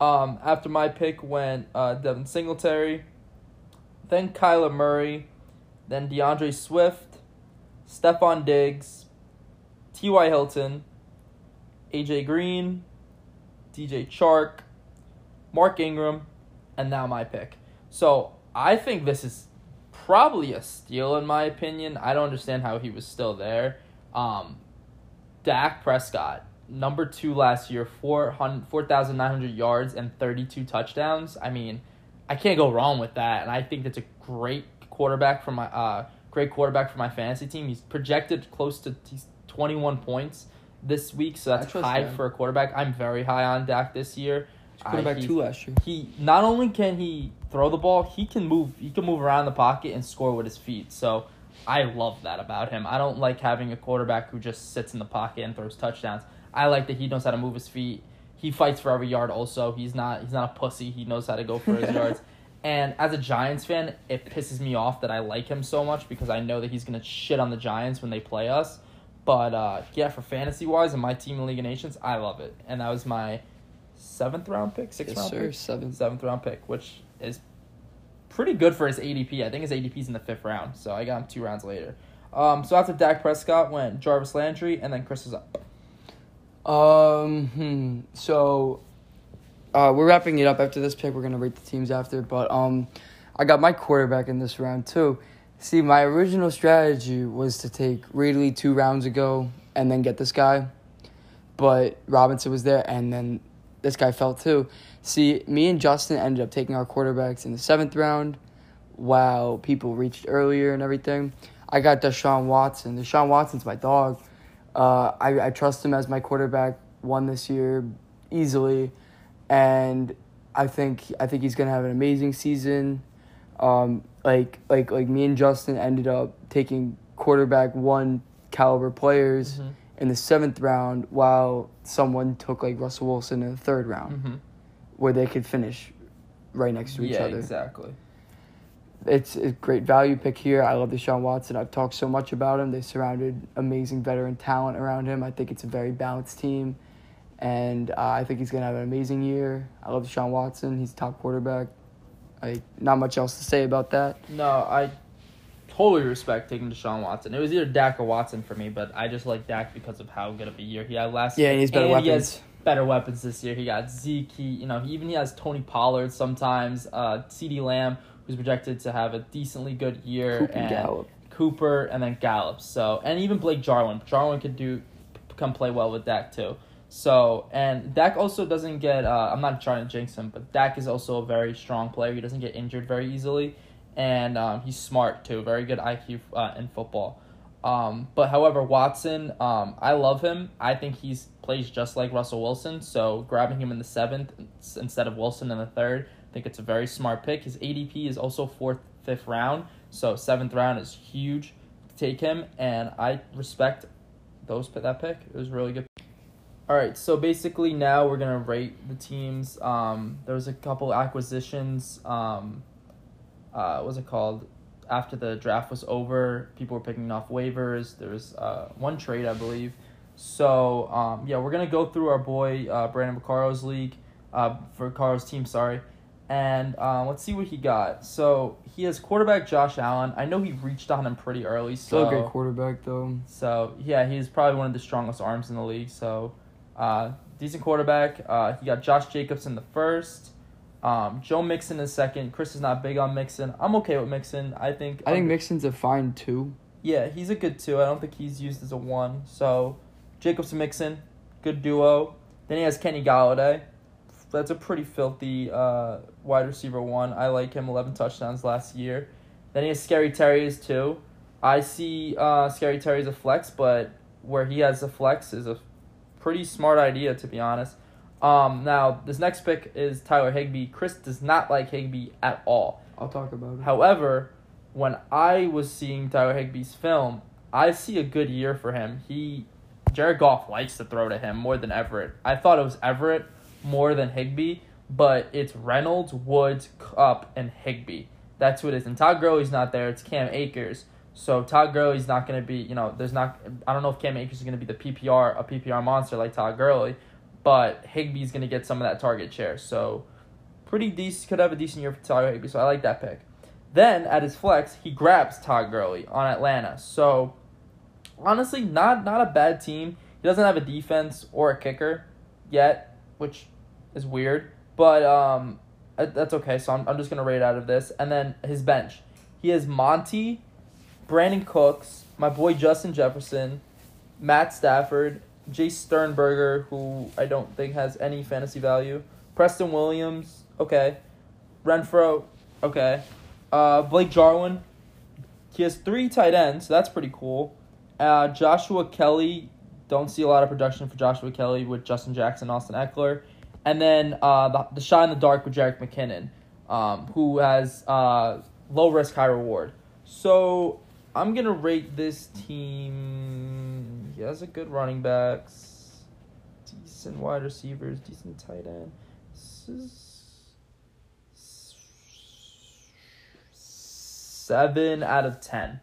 Um, after my pick went uh, Devin Singletary, then Kyler Murray, then DeAndre Swift, Stephon Diggs, T Y. Hilton, A J. Green, D J. Chark, Mark Ingram, and now my pick. So I think this is probably a steal in my opinion. I don't understand how he was still there. Um, Dak Prescott, number two last year, four thousand nine hundred yards and thirty-two touchdowns. I mean, I can't go wrong with that, and I think that's a great quarterback for my uh. Great quarterback for my fantasy team. He's projected close to twenty-one points this week, so that's high him. For a quarterback. I'm very high on Dak this year. Quarterback I, two last year. He not only can he throw the ball, he can move. He can move around the pocket and score with his feet. So I love that about him. I don't like having a quarterback who just sits in the pocket and throws touchdowns. I like that he knows how to move his feet. He fights for every yard. Also, he's not he's not a pussy. He knows how to go for his yards. And as a Giants fan, it pisses me off that I like him so much because I know that he's going to shit on the Giants when they play us. But, uh, yeah, for fantasy-wise and my team in League of Nations, I love it. And that was my seventh-round pick, sixth-round yes, pick? Seventh. seventh-round pick, which is pretty good for his A D P. I think his A D P's in the fifth round, so I got him two rounds later. Um, so after Dak Prescott went Jarvis Landry, and then Chris is up. Um, hmm. So... Uh, we're wrapping it up after this pick. We're going to rate the teams after. But um, I got my quarterback in this round, too. See, my original strategy was to take Ridley two rounds ago and then get this guy. But Robinson was there, and then this guy fell, too. See, me and Justin ended up taking our quarterbacks in the seventh round while people reached earlier and everything. I got Deshaun Watson. Deshaun Watson's my dog. Uh, I, I trust him as my quarterback one this year easily. And I think I think he's gonna have an amazing season. Um, like like like me and Justin ended up taking quarterback one caliber players mm-hmm. in the seventh round, while someone took like Russell Wilson in the third round, mm-hmm. where they could finish right next to each yeah, other. Exactly. It's a great value pick here. I love Deshaun Watson. I've talked so much about him. They surrounded amazing veteran talent around him. I think it's a very balanced team. And uh, I think he's going to have an amazing year. I love Deshaun Watson. He's a top quarterback. I not much else to say about that. No, I totally respect taking Deshaun Watson. It was either Dak or Watson for me, but I just like Dak because of how good of a year he had last year. Yeah, and he's better and weapons. He has better weapons this year. He got Zeke. He, you know, he even he has Tony Pollard sometimes. Uh, CeeDee Lamb, who's projected to have a decently good year. Cooper and Gallup. Cooper and then Gallup. So and even Blake Jarwin. Jarwin could do come play well with Dak too. So, and Dak also doesn't get, uh, I'm not trying to jinx him, but Dak is also a very strong player. He doesn't get injured very easily, and um, he's smart, too. Very good I Q uh, in football. Um, but, however, Watson, um, I love him. I think he's plays just like Russell Wilson, so grabbing him in the seventh instead of Wilson in the third, I think it's a very smart pick. His A D P is also fourth, fifth round, so seventh round is huge to take him, and I respect those that pick. It was really good. All right, so basically now we're going to rate the teams. Um, there was a couple acquisitions. Um, uh, what was it called? After the draft was over, people were picking off waivers. There was uh, one trade, I believe. So, um, yeah, we're going to go through our boy uh, Brandon Vaccaro's league, uh, Vaccaro's team, sorry. And um, let's see what he got. So he has quarterback Josh Allen. I know he reached on him pretty early. So still a good quarterback, though. So, yeah, he's probably one of the strongest arms in the league. So, uh, decent quarterback. Uh, he got Josh Jacobs in the first. Um, Joe Mixon in the second. Chris is not big on Mixon. I'm okay with Mixon. I think I think I'm, Mixon's a fine two. Yeah, he's a good two. I don't think he's used as a one. So, Jacobs and Mixon, good duo. Then he has Kenny Galladay. That's a pretty filthy uh, wide receiver one. I like him. eleven touchdowns last year. Then he has Scary Terry as two. I see uh, Scary Terry as a flex, but where he has a flex is a pretty smart idea, to be honest. Um, now, this next pick is Tyler Higbee. Chris does not like Higbee at all. I'll talk about it. However, when I was seeing Tyler Higbee's film, I see a good year for him. He, Jared Goff likes to throw to him more than Everett. I thought it was Everett more than Higbee, but it's Reynolds, Woods, Kupp, and Higbee. That's what it is. And Todd Gurley's not there. It's Cam Akers. So Todd Gurley's not going to be, you know, there's not, I don't know if Cam Akers is going to be the P P R, a P P R monster like Todd Gurley, but Higbee's going to get some of that target share. So pretty decent, could have a decent year for Tyler Higbee. So I like that pick. Then at his flex, he grabs Todd Gurley on Atlanta. So honestly, not, not a bad team. He doesn't have a defense or a kicker yet, which is weird, but um, that's okay. So I'm I'm just gonna rate out of this, and then his bench, he has Monty, Brandon Cooks, my boy Justin Jefferson, Matt Stafford, Jay Sternberger, who I don't think has any fantasy value, Preston Williams, okay, Renfro, okay, uh, Blake Jarwin. He has three tight ends, so that's pretty cool. Uh, Joshua Kelly. Don't see a lot of production for Joshua Kelly with Justin Jackson, Austin Eckler. And then uh, the, the shot in the dark with Jerick McKinnon, um, who has uh, low risk, high reward. So I'm going to rate this team. He has a good running backs, decent wide receivers, decent tight end. This is seven out of ten.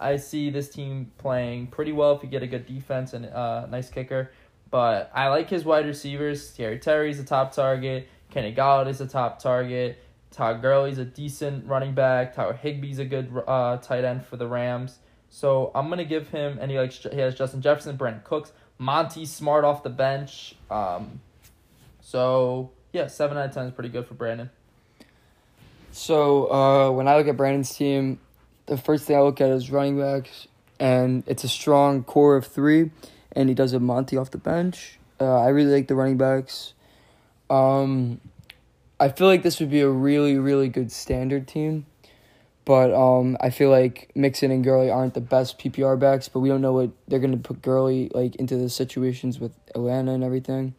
I see this team playing pretty well if you get a good defense and a uh, nice kicker. But I like his wide receivers. Terry Terry's a top target. Kenny Galladay's a top target. Todd Gurley's a decent running back. Tyler Higbee's a good uh, tight end for the Rams. So I'm going to give him, and he likes he has Justin Jefferson, Brandon Cooks, Monty Smart off the bench. Um, so, yeah, seven out of ten is pretty good for Brandon. So uh, when I look at Brandon's team, the first thing I look at is running backs, and it's a strong core of three, and he does a Monty off the bench. Uh, I really like the running backs. Um, I feel like this would be a really, really good standard team, but um, I feel like Mixon and Gurley aren't the best P P R backs, but we don't know what they're going to put Gurley like into the situations with Atlanta and everything.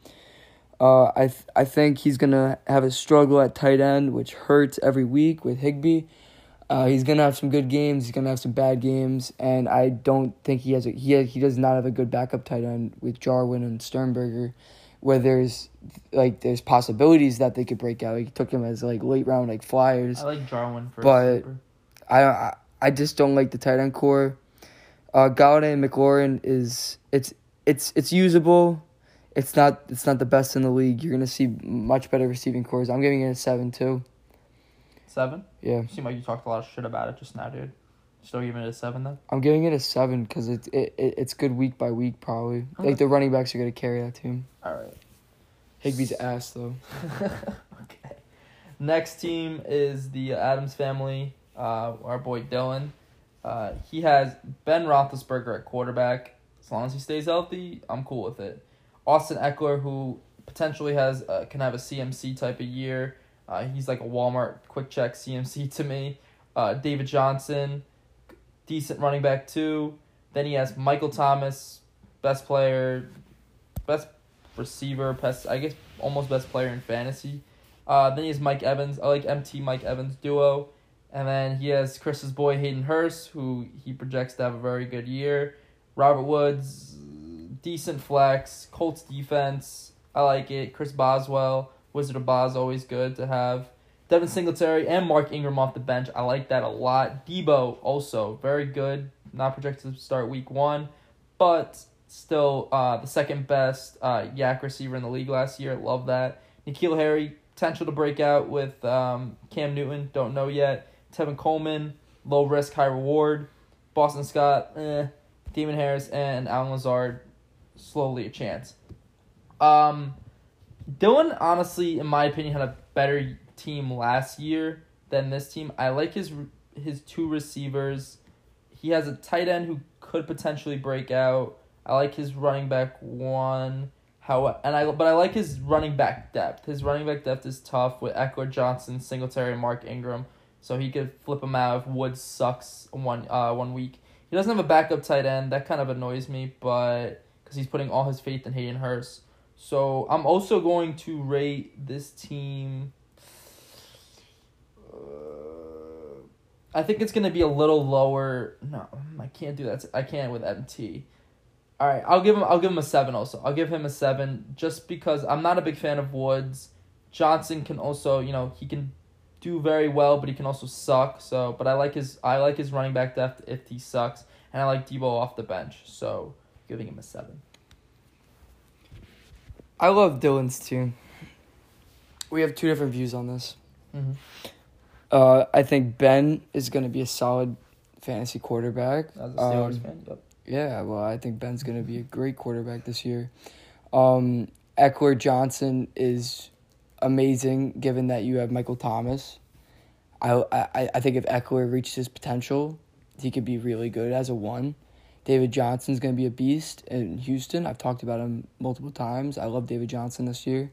Uh, I th- I think he's going to have a struggle at tight end, which hurts every week with Higbee. Uh, he's gonna have some good games. He's gonna have some bad games, and I don't think he has a he has, he does not have a good backup tight end with Jarwin and Sternberger, where there's like there's possibilities that they could break out. He like, took him as like late round like flyers. I like Jarwin for but a I I I just don't like the tight end core. Uh, Galladay and McLaurin is it's it's it's usable. It's not it's not the best in the league. You're gonna see much better receiving cores. I'm giving it a seven too. Seven? Yeah. You seem like you talked a lot of shit about it just now, dude. Still giving it a seven, then? I'm giving it a seven because it, it, it, it's good week by week, probably. Okay. Like, the running backs are going to carry that team. All right. Higbee's S- ass, though. Okay. Next team is the Adams family, uh, our boy Dylan. Uh, he has Ben Roethlisberger at quarterback. As long as he stays healthy, I'm cool with it. Austin Eckler, who potentially has uh, can have a C M C type of year. Uh, he's like a Walmart quick check C M C to me. Uh, David Johnson, decent running back too. Then he has Michael Thomas, best player, best receiver, best I guess almost best player in fantasy. Uh, then he has Mike Evans. I like M T Mike Evans duo. And then he has Chris's boy Hayden Hurst, who he projects to have a very good year. Robert Woods, decent flex. Colts defense, I like it. Chris Boswell. Wizard of Oz, always good to have. Devin Singletary and Mark Ingram off the bench. I like that a lot. Debo also very good. Not projected to start week one, but still uh, the second best uh, yak receiver in the league last year. Love that. N'Keal Harry, Potential to break out with um, Cam Newton, don't know yet. Tevin Coleman, low risk, high reward. Boston Scott, eh. Damon Harris and Allen Lazard, slowly a chance. Um, Dylan, honestly, in my opinion, had a better team last year than this team. I like his his two receivers. He has a tight end who could potentially break out. I like his running back one. How, and I but I like his running back depth. His running back depth is tough with Eckler, Johnson, Singletary, and Mark Ingram, so he could flip him out if Woods sucks one uh one week. He doesn't have a backup tight end. That kind of annoys me, but because he's putting all his faith in Hayden Hurst. So I'm also going to rate this team. Uh, I think it's gonna be a little lower. No, I can't do that. I can't with M T. All right, I'll give him. I'll give him a seven. Also, I'll give him a seven just because I'm not a big fan of Woods. Johnson can also, you know, he can do very well, but he can also suck. So, but I like his. I like his running back depth if he sucks, and I like Deebo off the bench. So, giving him a seven. I love Dylan's team. We have two different views on this. Mm-hmm. Uh, I think Ben is going to be a solid fantasy quarterback. As a Steelers um, fan, yep. Yeah, well, I think Ben's going to be a great quarterback this year. Um, Eckler Johnson is amazing, given that you have Michael Thomas. I, I I think if Eckler reaches his potential, he could be really good as a one. David Johnson's going to be a beast in Houston. I've talked about him multiple times. I love David Johnson this year.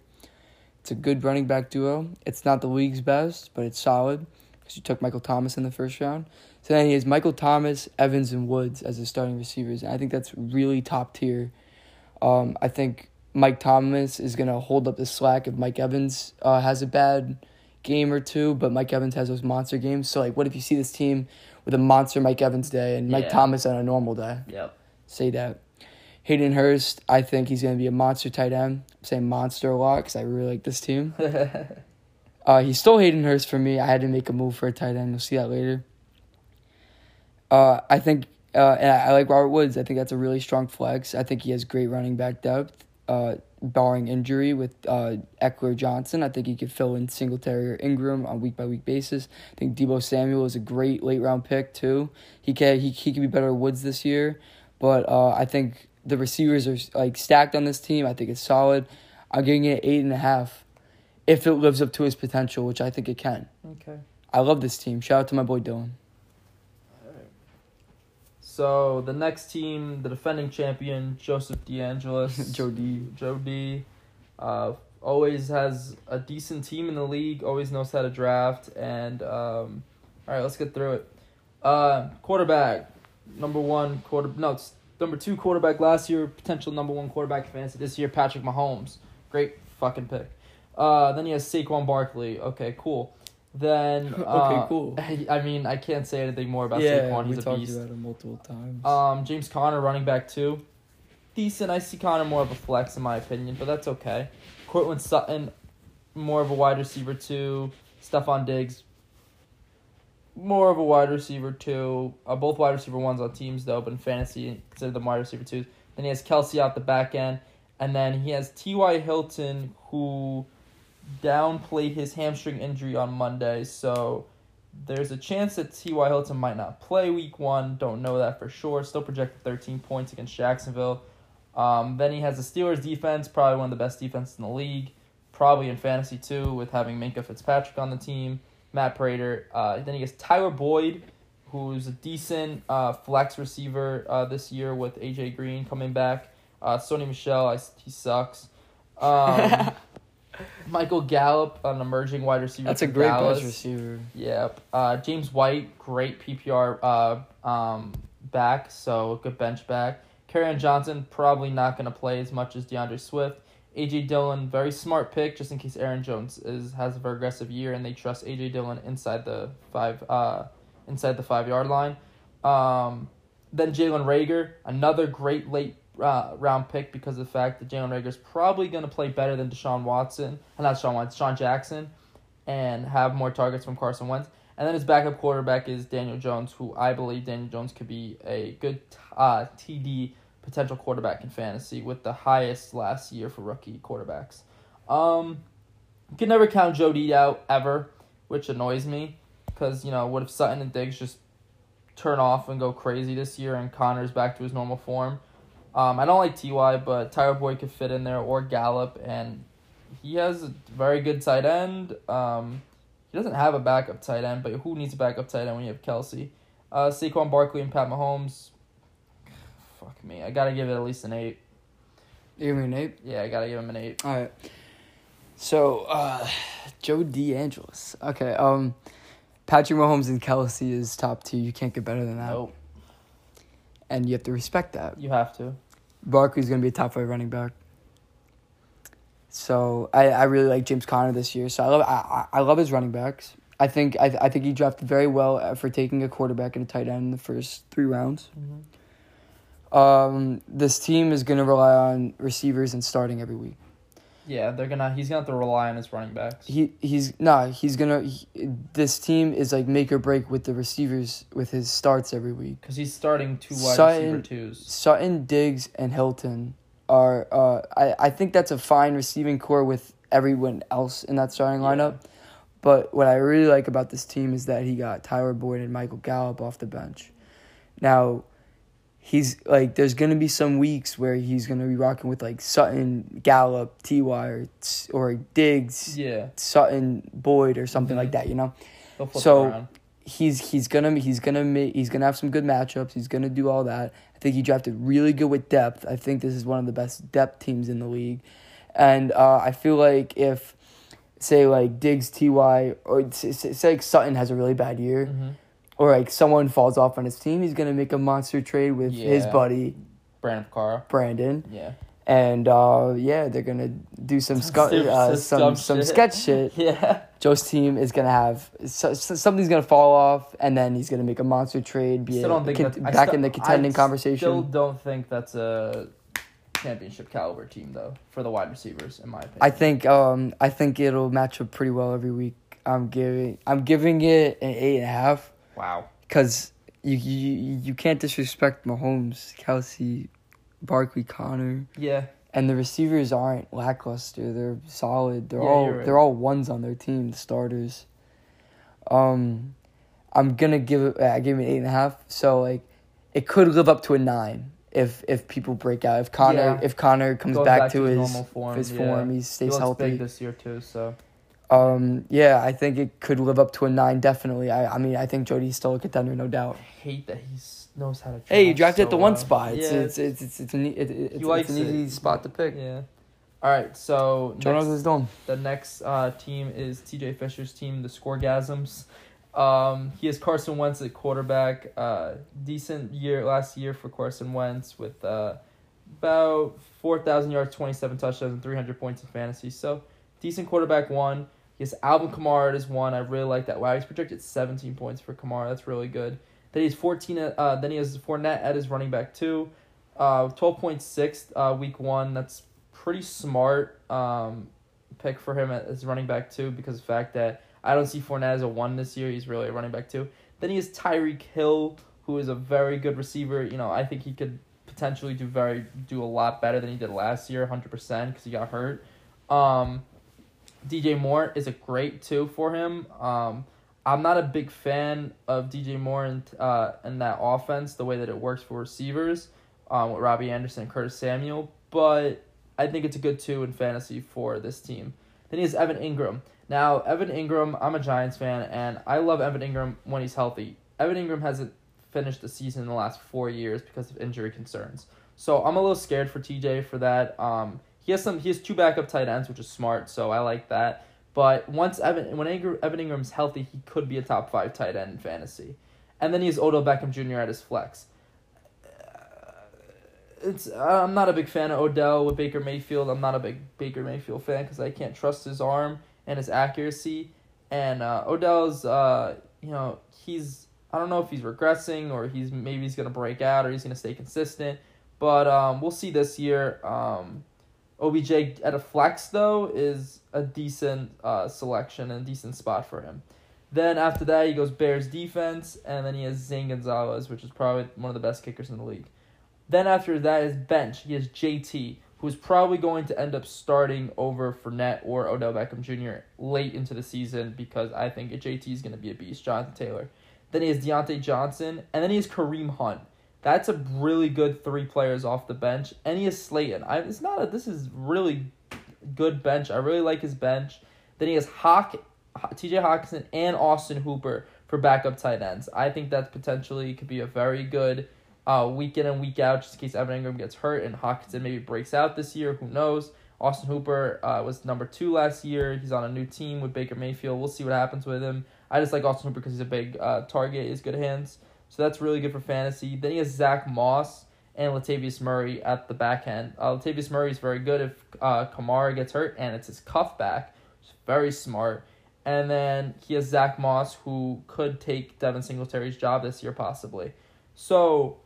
It's a good running back duo. It's not the league's best, but it's solid because you took Michael Thomas in the first round. So then he has Michael Thomas, Evans, and Woods as his starting receivers. And I think that's really top tier. Um, I think Mike Thomas is going to hold up the slack if Mike Evans uh, has a bad game or two, but Mike Evans has those monster games. So, like, what if you see this team with a monster Mike Evans day and yeah. Mike Thomas on a normal day? Yep. Say that. Hayden Hurst, I think he's going to be a monster tight end. I'm saying monster a lot because I really like this team. uh, he stole Hayden Hurst for me. I had to make a move for a tight end. We'll see that later. Uh, I think, uh, and I, I like Robert Woods. I think that's a really strong flex. I think he has great running back depth, uh, barring injury with uh, Eckler Johnson. I think he could fill in Singletary or Ingram on a week-by-week basis. I think Deebo Samuel is a great late-round pick, too. He can, he, he can be better at Woods this year, but uh, I think the receivers are like stacked on this team. I think it's solid. I'm giving it an eight and a half if it lives up to his potential, which I think it can. Okay. I love this team. Shout out to my boy Dylan. So, the next team, the defending champion, Joseph DeAngelis. Joe D. Joe D. Uh, always has a decent team in the league, always knows how to draft. And, um, all right, let's get through it. Uh, quarterback, number one, quarter, no, it's number two quarterback last year, potential number one quarterback fantasy this year, Patrick Mahomes. Great fucking pick. Uh, then he has Saquon Barkley. Okay, cool. Then uh, okay, cool. I mean, I can't say anything more about yeah, Saquon. He's we a beast. Talked about him multiple times. Um, James Conner, running back two, decent. I see Conner more of a flex in my opinion, but that's okay. Courtland Sutton, more of a wide receiver two. Stephon Diggs, more of a wide receiver two. Uh, both wide receiver ones on teams though, but in fantasy consider them wide receiver twos. Then he has Kelsey out the back end, and then he has T Y Hilton who downplayed his hamstring injury on Monday, so there's a chance that T Y Hilton might not play week one. Don't know that for sure. Still projected thirteen points against Jacksonville. Um, then he has the Steelers defense, probably one of the best defenses in the league, probably in fantasy too, with having Minkah Fitzpatrick on the team, Matt Prater. Uh, then he has Tyler Boyd, who's a decent uh, flex receiver uh, this year with A J Green coming back. Uh, Sony Michel, I, he sucks. Um... Michael Gallup, an emerging wide receiver. That's a great pass receiver. Yep. Uh, James White, great P P R uh, um, back, so good bench back. Kerryon Johnson, probably not going to play as much as DeAndre Swift. A J. Dillon, very smart pick, just in case Aaron Jones is has a regressive year and they trust A J. Dillon inside the five uh, inside the five-yard line. Um, then Jalen Reagor, another great late Uh, round pick because of the fact that Jalen Reagor is probably going to play better than Deshaun Watson, not Deshaun Watson, Deshaun Jackson, and have more targets from Carson Wentz. And then his backup quarterback is Daniel Jones, who I believe Daniel Jones could be a good uh, T D potential quarterback in fantasy with the highest last year for rookie quarterbacks. Um, You can never count Jeudy out, ever, which annoys me. Because, you know, what if Sutton and Diggs just turn off and go crazy this year and Connor's back to his normal form? Um, I don't like T Y, but Tyler Boyd could fit in there, or Gallup, and he has a very good tight end. Um, he doesn't have a backup tight end, but who needs a backup tight end when you have Kelsey? Uh, Saquon Barkley and Pat Mahomes, fuck me. I got to give it at least an eight. You give me an eight? Yeah, I got to give him an eight. All right. So, uh, Joe DeAngelis. Okay, um, Patrick Mahomes and Kelsey is top two. You can't get better than that. Nope. And you have to respect that. You have to. Barkley's going to be a top five running back. So I, I really like James Conner this year. So I love I, I love his running backs. I think I I think he drafted very well for taking a quarterback and a tight end in the first three rounds. Mm-hmm. Um, this team is going to rely on receivers and starting every week. Yeah, they're gonna. He's gonna have to rely on his running backs. He he's nah. He's gonna. He, this team is like make or break with the receivers with his starts every week. Because he's starting two wide Sutton, receiver twos. Sutton, Diggs, and Hilton are. Uh, I I think that's a fine receiving core with everyone else in that starting yeah. lineup. But what I really like about this team is that he got Tyler Boyd and Michael Gallup off the bench. Now. He's, like, there's going to be some weeks where he's going to be rocking with, like, Sutton, Gallup, T Y, or, or Diggs, yeah. Sutton, Boyd, or something mm-hmm. like that, you know? So he's he's going to he's gonna make, he's gonna have some good matchups. He's going to do all that. I think he drafted really good with depth. I think this is one of the best depth teams in the league. And uh, I feel like if, say, like, Diggs, T Y, or say, say like, Sutton has a really bad year, mm-hmm. or, like, someone falls off on his team, he's going to make a monster trade with yeah. his buddy. Brandon Carr. Brandon. Yeah. And, uh, yeah, they're going to do some, scu- uh, some, some shit. sketch shit. Yeah. Joe's team is going to have so, – so something's going to fall off, and then he's going to make a monster trade, be still a, don't think con- back still, in the contending I conversation. I still don't think that's a championship caliber team, though, for the wide receivers, in my opinion. I think, um, I think it'll match up pretty well every week. I'm giving, I'm giving it an eight and a half. Wow. Because you, you you can't disrespect Mahomes, Kelsey, Barkley, Connor. Yeah. And the receivers aren't lackluster. They're solid. They're yeah, all right. they're all ones on their team, the starters. Um, I'm gonna give it I gave it an eight and a half. So like it could live up to a nine if if people break out. If Connor yeah. if Connor comes back, back to his normal form, his yeah. form, he stays he looks healthy. Big this year too, so Um. Yeah, I think it could live up to a nine, definitely. I I mean, I think Jody's still a contender, no doubt. I hate that he knows how to draft. Hey, you drafted so at the one well. spot. It's, yeah, it's, it's, it's, it's, an, it, it's, it's an easy it. spot to pick. Yeah. All right, so next, the next uh, team is T J Fisher's team, the Scorgasms. Um, he has Carson Wentz at quarterback. Uh, decent year last year for Carson Wentz with uh, about four thousand yards, twenty-seven touchdowns, and three hundred points in fantasy. So, decent quarterback one. He has Alvin Kamara as one. I really like that. Wow, he's projected seventeen points for Kamara. That's really good. Then he has fourteen. Uh, then he has Fournette at his running back two. Uh, twelve point six. Uh, week one. That's pretty smart. Um, pick for him as running back two because of the fact that I don't see Fournette as a one this year. He's really a running back two. Then he has Tyreek Hill, who is a very good receiver. You know, I think he could potentially do very do a lot better than he did last year, hundred percent, because he got hurt. Um. D J Moore is a great two for him. Um, I'm not a big fan of D J Moore and uh in that offense, the way that it works for receivers, um, with Robbie Anderson and Curtis Samuel. But I think it's a good two in fantasy for this team. Then he has Evan Ingram. Now, Evan Ingram, I'm a Giants fan, and I love Evan Ingram when he's healthy. Evan Ingram hasn't finished the season in the last four years because of injury concerns. So I'm a little scared for T J for that. Um, He has some. He has two backup tight ends, which is smart, so I like that. But once Evan, when Evan Ingram's healthy, he could be a top five tight end in fantasy. And then he has Odell Beckham Junior at his flex. It's I'm not a big fan of Odell with Baker Mayfield. I'm not a big Baker Mayfield fan because I can't trust his arm and his accuracy. And uh, Odell's, uh, you know, he's I don't know if he's regressing or he's maybe he's gonna break out or he's gonna stay consistent. But um, we'll see this year. Um, O B J at a flex, though, is a decent uh, selection and a decent spot for him. Then after that, he goes Bears defense, and then he has Zane Gonzalez, which is probably one of the best kickers in the league. Then after that is bench. He has J T, who's probably going to end up starting over Fournette or Odell Beckham Junior late into the season because I think J T is going to be a beast, Jonathan Taylor. Then he has Deontay Johnson, and then he has Kareem Hunt. That's a really good three players off the bench. And he has Slayton. I, it's not a, this is really good bench. I really like his bench. Then he has Hawk, T J Hockenson and Austin Hooper for backup tight ends. I think that potentially could be a very good uh, week in and week out, just in case Evan Ingram gets hurt and Hockenson maybe breaks out this year. Who knows? Austin Hooper uh, was number two last year. He's on a new team with Baker Mayfield. We'll see what happens with him. I just like Austin Hooper because he's a big uh, target. He's good hands. So that's really good for fantasy. Then he has Zach Moss and Latavius Murray at the back end. Uh, Latavius Murray is very good if uh, Kamara gets hurt, and it's his cuff back. He's very smart. And then he has Zach Moss, who could take Devin Singletary's job this year possibly. So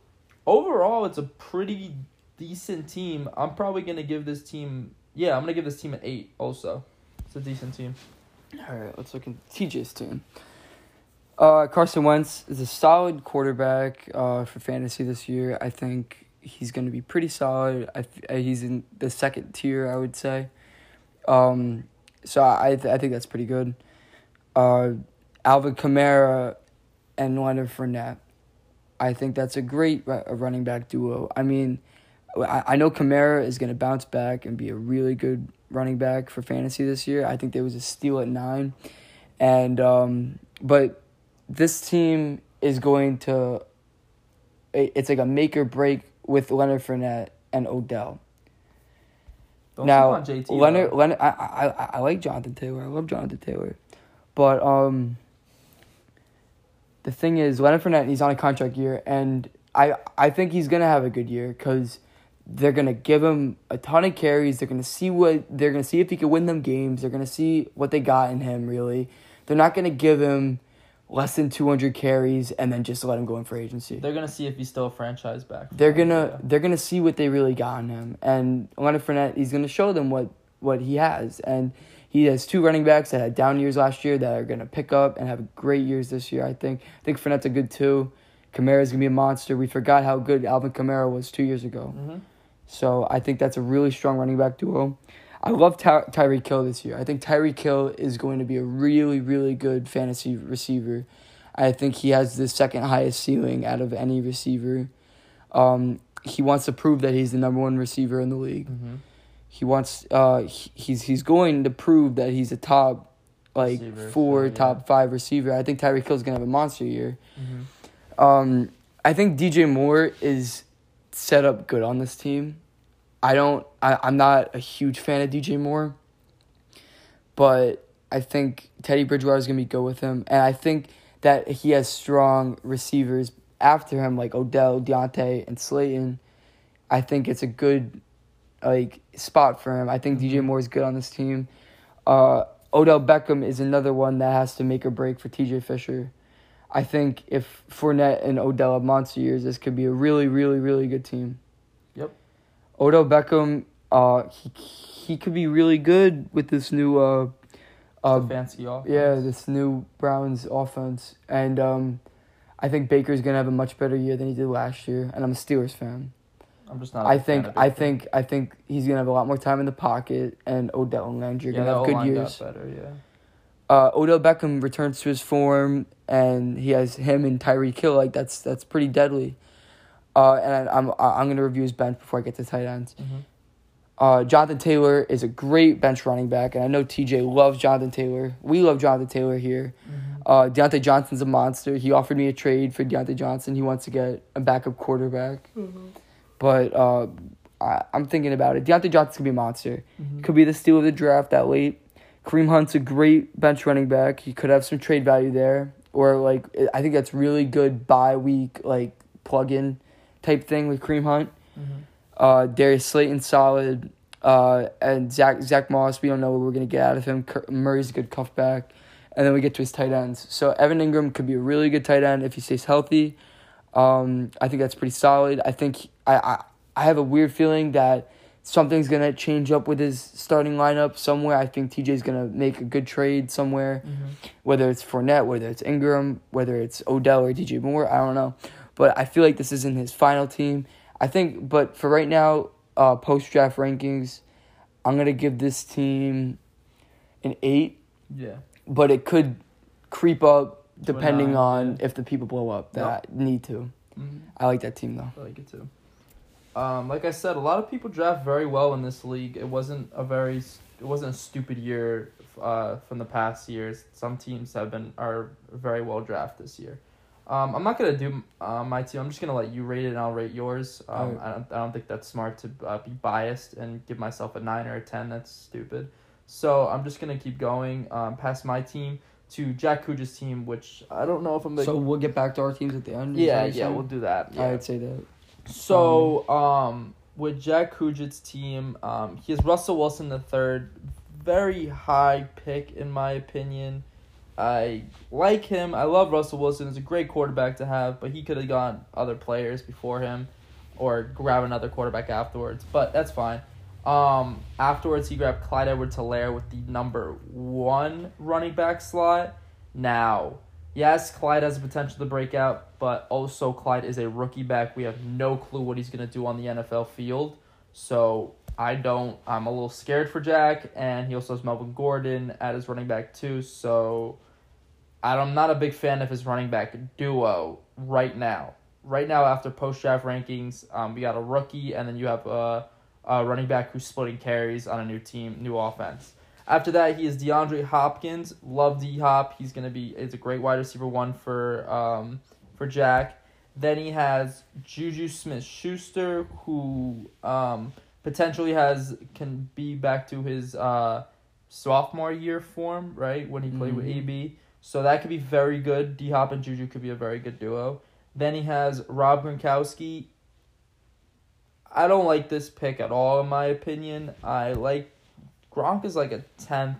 overall, it's a pretty decent team. I'm probably going to give this team, yeah, I'm going to give this team an eight also. It's a decent team. All right, let's look at T J's team. Uh, Carson Wentz is a solid quarterback uh, for fantasy this year. I think he's going to be pretty solid. I th- he's in the second tier, I would say. Um, so I th- I think that's pretty good. Uh, Alvin Kamara and Leonard Fournette. I think that's a great r- a running back duo. I mean, I, I know Kamara is going to bounce back and be a really good running back for fantasy this year. I think there was a steal at nine. and um, But this team is going to – it's like a make or break with Leonard Fournette and Odell. Don't now, on J T, Leonard, Leonard – I, I I like Jonathan Taylor. I love Jonathan Taylor. But um, the thing is, Leonard Fournette, he's on a contract year, and I, I think he's going to have a good year because – they're going to give him a ton of carries. They're going to see what they're going to see if he can win them games. They're going to see what they got in him, really. They're not going to give him less than two hundred carries and then just let him go in for agency. They're going to see if he's still a franchise back. They're going to they're going to see what they really got in him. And Leonard Fournette, he's going to show them what, what he has. And he has two running backs that had down years last year that are going to pick up and have great years this year, I think. I think Fournette's a good two. Kamara's going to be a monster. We forgot how good Alvin Kamara was two years ago. Mm-hmm. So I think that's a really strong running back duo. I love Ty- Tyreek Hill this year. I think Tyreek Hill is going to be a really, really good fantasy receiver. I think he has the second highest ceiling out of any receiver. Um, he wants to prove that he's the number one receiver in the league. Mm-hmm. He wants. Uh, he, he's he's going to prove that he's a top, like receiver, four, so, yeah. top five receiver. I think Tyreek Hill's going to have a monster year. Mm-hmm. Um, I think D J Moore is set up good on this team. I don't I, I'm not a huge fan of D J Moore, but I think Teddy Bridgewater is gonna be good with him. And I think that he has strong receivers after him like Odell, Deontay, and Slayton. I think it's a good like spot for him. I think D J Moore is good on this team. Uh, Odell Beckham is another one that has to make or break for T J Fisher. I think if Fournette and Odell have monster years, this could be a really, really, really good team. Yep. Odell Beckham, uh, he he could be really good with this new, uh, uh fancy offense. Yeah, this new Browns offense, and um, I think Baker's gonna have a much better year than he did last year. And I'm a Steelers fan. I'm just not. I think I think I think he's gonna have a lot more time in the pocket, and Odell and Landry are yeah, gonna have good years. Got better, yeah. Uh, Odell Beckham returns to his form, and he has him and Tyreek Hill. Like that's that's pretty deadly. Uh, and I'm I'm gonna review his bench before I get to tight ends. Mm-hmm. Uh, Jonathan Taylor is a great bench running back, and I know T J loves Jonathan Taylor. We love Jonathan Taylor here. Mm-hmm. Uh, Deontay Johnson's a monster. He offered me a trade for Deontay Johnson. He wants to get a backup quarterback, mm-hmm. but uh, I, I'm thinking about it. Deontay Johnson's gonna be a monster. Mm-hmm. Could be the steal of the draft that late. Kareem Hunt's a great bench running back. He could have some trade value there. Or, like, I think that's really good bye week, like, plug-in type thing with Kareem Hunt. Mm-hmm. Uh, Darius Slayton, solid. Uh, and Zach Zach Moss, we don't know what we're going to get out of him. Murray's a good cuffback. And then we get to his tight ends. So, Evan Ingram could be a really good tight end if he stays healthy. Um, I think that's pretty solid. I think I, I, I have a weird feeling that something's going to change up with his starting lineup somewhere. I think T J's going to make a good trade somewhere, mm-hmm. whether it's Fournette, whether it's Ingram, whether it's Odell or D J Moore. I don't know. But I feel like this isn't his final team. I think, but for right now, uh, uh, post-draft rankings, I'm going to give this team an eight. Yeah. But it could creep up depending on if the people blow up that yep. need to. Mm-hmm. I like that team, though. I like it, too. Um, like I said, a lot of people draft very well in this league. It wasn't a very, it wasn't a stupid year uh, from the past years. Some teams have been, are very well drafted this year. Um, I'm not going to do uh, my team. I'm just going to let you rate it and I'll rate yours. Um, right. I don't I don't think that's smart to uh, be biased and give myself a nine or a ten. That's stupid. So I'm just going to keep going um, past my team to Jack Kuja's team, which I don't know if I'm... Like, so we'll get back to our teams at the end? Yeah, yeah, we'll do that. Yeah. I'd say that. So um, with Jack Kujit's team, um, he has Russell Wilson the third, very high pick in my opinion. I like him. I love Russell Wilson. He's a great quarterback to have, but he could have gone other players before him, or grab another quarterback afterwards. But that's fine. Um, afterwards, he grabbed Clyde Edwards-Helaire with the number one running back slot. Now, yes, Clyde has the potential to break out, but also Clyde is a rookie back. We have no clue what he's going to do on the N F L field. So I don't, I'm a little scared for Jack, and he also has Melvin Gordon at his running back too. So I'm not a big fan of his running back duo right now. Right now, after post-draft rankings, um, we got a rookie, and then you have a, a running back who's splitting carries on a new team, new offense. After that, he is DeAndre Hopkins. Love D-Hop. He's going to be it's a great wide receiver one for um for Jack. Then he has Juju Smith-Schuster, who um potentially has can be back to his uh sophomore year form, right, when he played mm-hmm. with A B. So that could be very good. D-Hop and Juju could be a very good duo. Then he has Rob Gronkowski. I don't like this pick at all, in my opinion. I like... Gronk is like a tenth,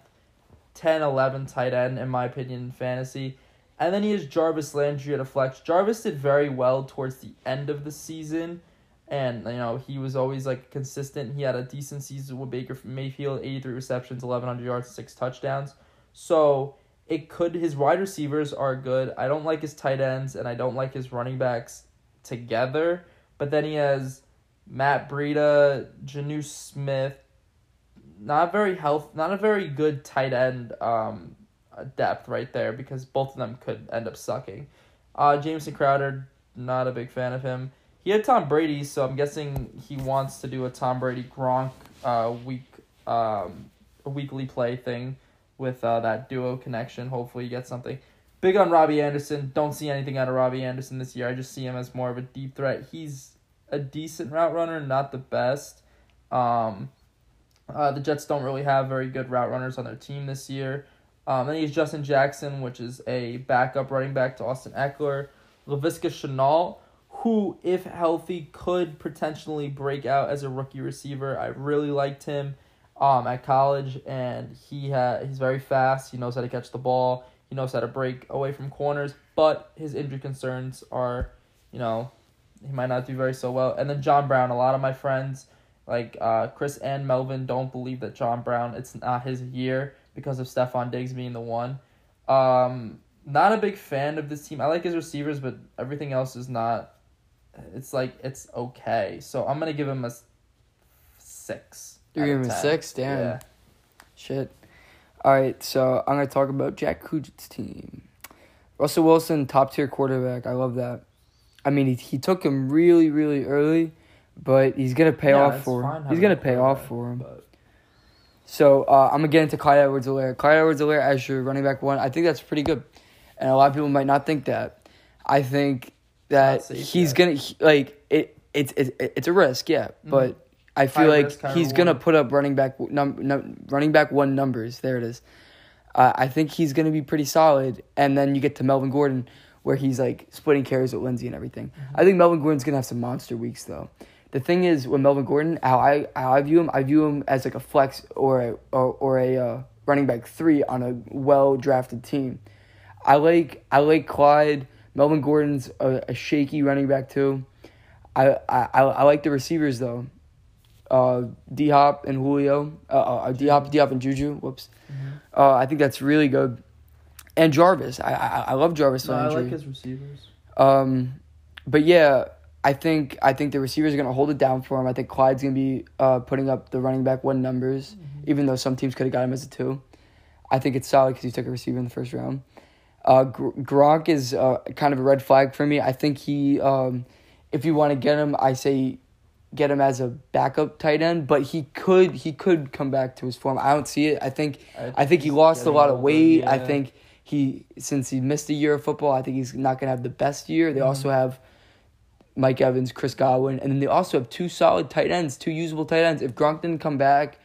ten, eleven tight end, in my opinion, in fantasy. And then he has Jarvis Landry at a flex. Jarvis did very well towards the end of the season. And, you know, he was always, like, consistent. He had a decent season with Baker Mayfield, eighty-three receptions, eleven hundred yards, six touchdowns. So it could, his wide receivers are good. I don't like his tight ends, and I don't like his running backs together. But then he has Matt Breida, Janu Smith. Not very health, not a very good tight end um depth right there, because both of them could end up sucking. Uh, Jameson Crowder, not a big fan of him. He had Tom Brady, so I'm guessing he wants to do a Tom Brady Gronk uh week um weekly play thing with uh that duo connection. Hopefully, you get something. Big on Robbie Anderson. Don't see anything out of Robbie Anderson this year. I just see him as more of a deep threat. He's a decent route runner, not the best. Um. Uh, the Jets don't really have very good route runners on their team this year. Um, then he's Justin Jackson, which is a backup running back to Austin Eckler. Laviska Shenault, who, if healthy, could potentially break out as a rookie receiver. I really liked him um, at college, and he ha- he's very fast. He knows how to catch the ball. He knows how to break away from corners, but his injury concerns are, you know, he might not do very so well. And then John Brown, a lot of my friends... Like uh, Chris and Melvin don't believe that John Brown, it's not his year because of Stephon Diggs being the one. Um, not a big fan of this team. I like his receivers, but everything else is not. It's like, it's okay. So I'm going to give him a six. You're giving him a six? Damn. Yeah. Shit. All right, so I'm going to talk about Jack Kujit's team. Russell Wilson, top-tier quarterback. I love that. I mean, he he took him really, really early. But he's gonna pay yeah, off for him. He's gonna pay off for him. But... So uh, I'm gonna get into Clyde Edwards-Helaire. Clyde Edwards-Helaire as your running back one. I think that's pretty good, and a lot of people might not think that. I think that he's yet. gonna he, like it. It's it's it's a risk, yeah. Mm-hmm. But I feel high like risk, he's gonna put up running back num, num running back one numbers. There it is. Uh, I think he's gonna be pretty solid, and then you get to Melvin Gordon, where he's like splitting carries with Lindsey and everything. Mm-hmm. I think Melvin Gordon's gonna have some monster weeks though. The thing is, with Melvin Gordon, how I how I view him, I view him as like a flex or a, or, or a uh, running back three on a well-drafted team. I like I like Clyde. Melvin Gordon's a, a shaky running back too. I I, I like the receivers though. Uh, D Hop and Julio. Uh, uh D Hop D Hop and Juju. Whoops. Mm-hmm. Uh, I think that's really good. And Jarvis, I I, I love Jarvis. No, I like his receivers. Um, but yeah. I think I think the receivers are going to hold it down for him. I think Clyde's going to be uh, putting up the running back one numbers, mm-hmm. even though some teams could have got him as a two. I think it's solid because he took a receiver in the first round. Uh, Gr- Gronk is uh, kind of a red flag for me. I think he, um, if you want to get him, I say get him as a backup tight end, but he could he could come back to his form. I don't see it. I think I, I think he lost a lot of weight. Yeah. I think he since he missed a year of football, I think he's not going to have the best year. They mm-hmm. also have Mike Evans, Chris Godwin, and then they also have two solid tight ends, two usable tight ends. If Gronk didn't come back,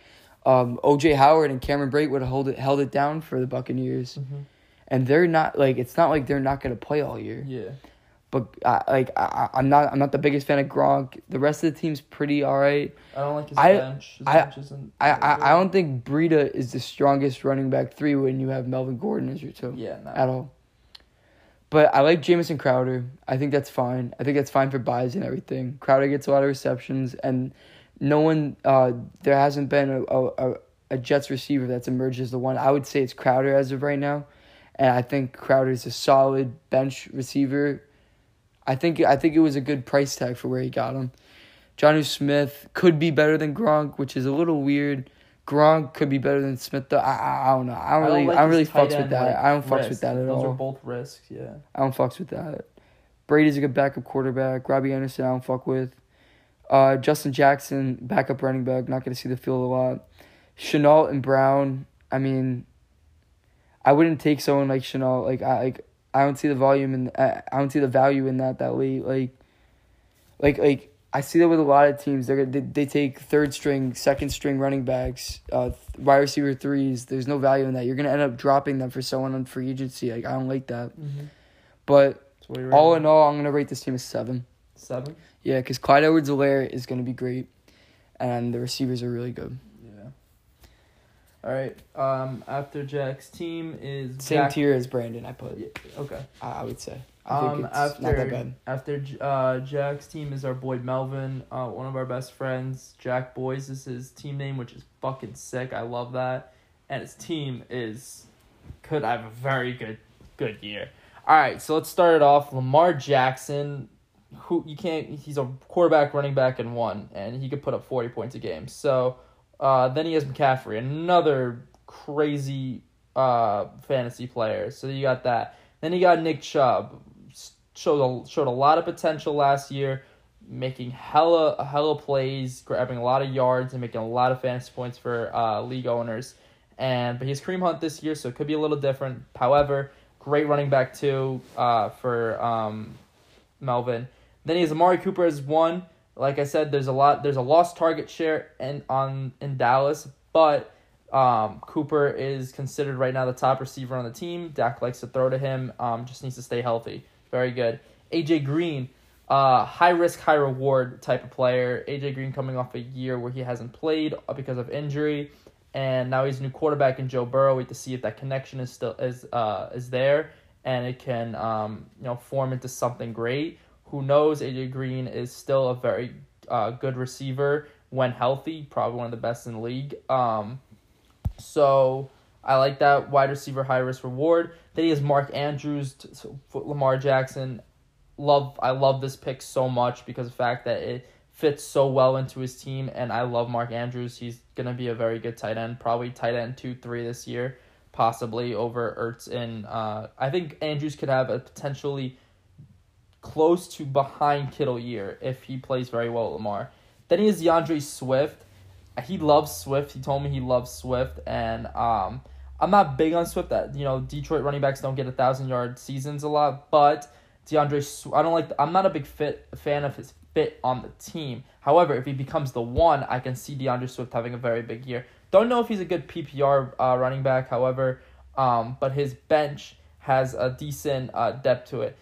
um, O J Howard and Cameron Brate would have held it, held it down for the Buccaneers. Mm-hmm. And they're not like it's not like they're not going to play all year. Yeah. But I, like I, I'm not I'm not the biggest fan of Gronk. The rest of the team's pretty all right. I don't like his I, bench. His I, bench isn't I, I, I don't think Breida is the strongest running back three when you have Melvin Gordon as your two. Yeah, no. At all. But I like Jamison Crowder. I think that's fine. I think that's fine for buys and everything. Crowder gets a lot of receptions, and no one uh, there hasn't been a, a a Jets receiver that's emerged as the one. I would say it's Crowder as of right now. And I think Crowder's a solid bench receiver. I think I think it was a good price tag for where he got him. Jonnu Smith could be better than Gronk, which is a little weird. Gronk could be better than Smith, though. I, I don't know. I don't, I don't really, like I don't really fucks end, with that. Like, I don't fucks risk. with that at Those all. Those are both risks, yeah. I don't fucks with that. Brady's a good backup quarterback. Robbie Anderson, I don't fuck with. Uh, Justin Jackson, backup running back. Not going to see the field a lot. Shenault and Brown, I mean... I wouldn't take someone like Shenault. Like I like I don't see the volume and I, I don't see the value in that that late. Like, like like I see that with a lot of teams. They're they, they take third string, second string running backs, uh, wide receiver threes. There's no value in that. You're gonna end up dropping them for someone on free agency. Like I don't like that. Mm-hmm. But all in all, I'm gonna rate this team a seven. Seven. Yeah, because Clyde Edwards-Helaire is gonna be great, and the receivers are really good. All right. Um. After Jack's team is same Dak- tier as Brandon. I put. Yeah, okay. I, I would say. I um. Think it's after not that bad. after uh Jack's team is our boy Melvin, uh one of our best friends. Jack Boys is his team name, which is fucking sick. I love that. And his team is could have a very good good year. All right. So let's start it off. Lamar Jackson, who you can't. He's a quarterback, running back, and one, and he could put up forty points a game. So. Uh, then he has McCaffrey, another crazy uh fantasy player. So you got that. Then you got Nick Chubb. Showed a, showed a lot of potential last year, making hella hella plays, grabbing a lot of yards, and making a lot of fantasy points for uh league owners. And but he's Kareem Hunt this year, so it could be a little different. However, great running back too uh for um Melvin. Then he has Amari Cooper as one. Like I said, there's a lot. There's a lost target share in on in Dallas, but um, Cooper is considered right now the top receiver on the team. Dak likes to throw to him. Um, just needs to stay healthy. Very good. A J Green, uh, high risk, high reward type of player. A J Green coming off a year where he hasn't played because of injury, and now he's a new quarterback in Joe Burrow. We have to see if that connection is still is uh is there and it can um you know form into something great. Who knows? A J Green is still a very uh, good receiver when healthy, probably one of the best in the league. Um, so I like that wide receiver, high risk reward. Then he has Mark Andrews, t- t- Lamar Jackson. Love I love this pick so much because of the fact that it fits so well into his team, and I love Mark Andrews. He's going to be a very good tight end, probably tight end two three this year, possibly over Ertz. And uh, I think Andrews could have a potentially... close to behind Kittle year if he plays very well with Lamar. Then he has DeAndre Swift. He loves Swift. He told me he loves Swift, and um, I'm not big on Swift. That you know, Detroit running backs don't get a thousand yard seasons a lot, but DeAndre, I don't like. I'm not a big fit fan of his fit on the team. However, if he becomes the one, I can see DeAndre Swift having a very big year. Don't know if he's a good P P R uh, running back, however, um, but his bench has a decent uh, depth to it.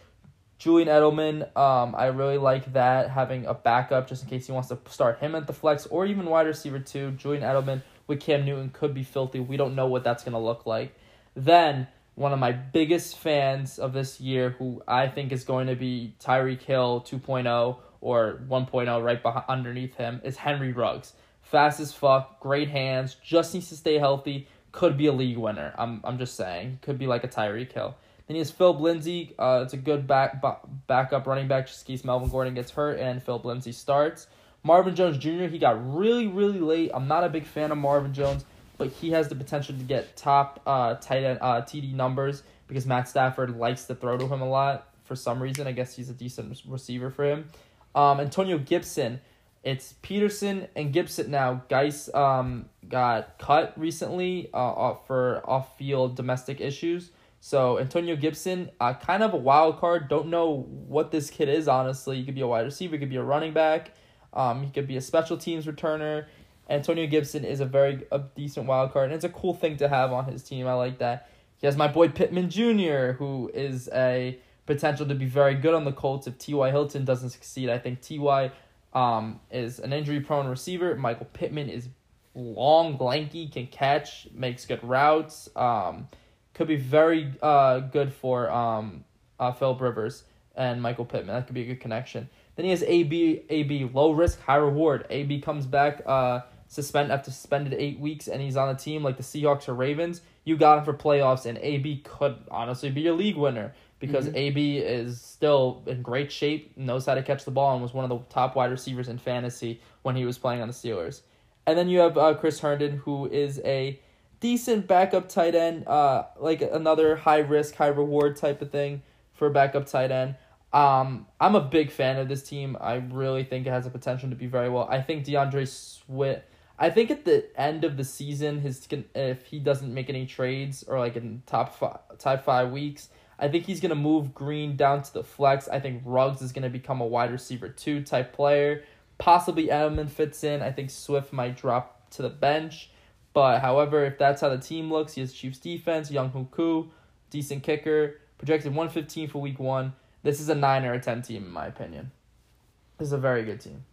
Julian Edelman, um, I really like that, having a backup just in case he wants to start him at the flex or even wide receiver too. Julian Edelman with Cam Newton could be filthy. We don't know what that's going to look like. Then, one of my biggest fans of this year, who I think is going to be Tyreek Hill two point oh or one point oh right behind, underneath him, is Henry Ruggs. Fast as fuck, great hands, just needs to stay healthy, could be a league winner. I'm I'm just saying. Could be like a Tyreek Hill. Then he has Philip Lindsay. Uh, it's a good back b- backup running back just in case Melvin Gordon gets hurt and Philip Lindsay starts. Marvin Jones Junior, he got really, really late. I'm not a big fan of Marvin Jones, but he has the potential to get top uh, tight end uh, T D numbers because Matt Stafford likes to throw to him a lot for some reason. I guess he's a decent receiver for him. Um, Antonio Gibson. It's Peterson and Gibson now. Geis um, got cut recently uh, off for off-field domestic issues. So Antonio Gibson, uh, kind of a wild card. Don't know what this kid is, honestly. He could be a wide receiver. He could be a running back. Um, he could be a special teams returner. Antonio Gibson is a very a decent wild card, and it's a cool thing to have on his team. I like that. He has my boy Pittman Junior, who is a potential to be very good on the Colts if T Y. Hilton doesn't succeed. I think T Y. Um, is an injury-prone receiver. Michael Pittman is long, lanky, can catch, makes good routes. Um, could be very uh good for um uh Phillip Rivers and Michael Pittman. That could be a good connection. Then he has A B, A B, low risk, high reward. A B comes back uh suspend after suspended eight weeks, and he's on a team like the Seahawks or Ravens. You got him for playoffs, and A B could honestly be your league winner. Because mm-hmm. A B is still in great shape, knows how to catch the ball, and was one of the top wide receivers in fantasy when he was playing on the Steelers. And then you have uh, Chris Herndon, who is a decent backup tight end, uh, like another high-risk, high-reward type of thing for a backup tight end. Um, I'm a big fan of this team. I really think it has the potential to be very well. I think DeAndre Swift, I think at the end of the season, his if he doesn't make any trades or like in top five, top five weeks, I think he's going to move Green down to the flex. I think Ruggs is going to become a wide receiver two type player. Possibly Edelman fits in. I think Swift might drop to the bench. But, however, if that's how the team looks, he has Chiefs defense, Younghoe Koo, decent kicker, projected one fifteen for week one. This is a nine or a ten team, in my opinion. This is a very good team.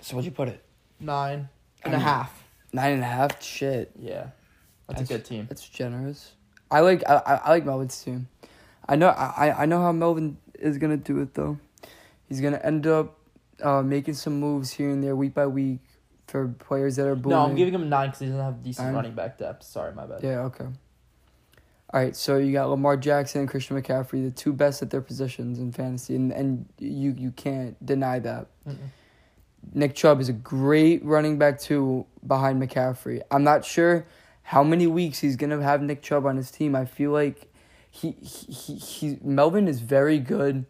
So what'd you put it? Nine and I mean, a half. Nine and a half? Shit. Yeah. That's, that's a good team. That's generous. I like I I like Melvin's team. I know I, I know how Melvin is gonna do it though. He's gonna end up uh, making some moves here and there week by week for players that are booming. No, I'm giving him nine because he doesn't have decent I'm, running back depth. Sorry, my bad. Yeah, okay. All right, so you got Lamar Jackson and Christian McCaffrey, the two best at their positions in fantasy, and, and you you can't deny that. Mm-mm. Nick Chubb is a great running back too behind McCaffrey. I'm not sure how many weeks he's going to have Nick Chubb on his team. I feel like he, he, he, Melvin is very good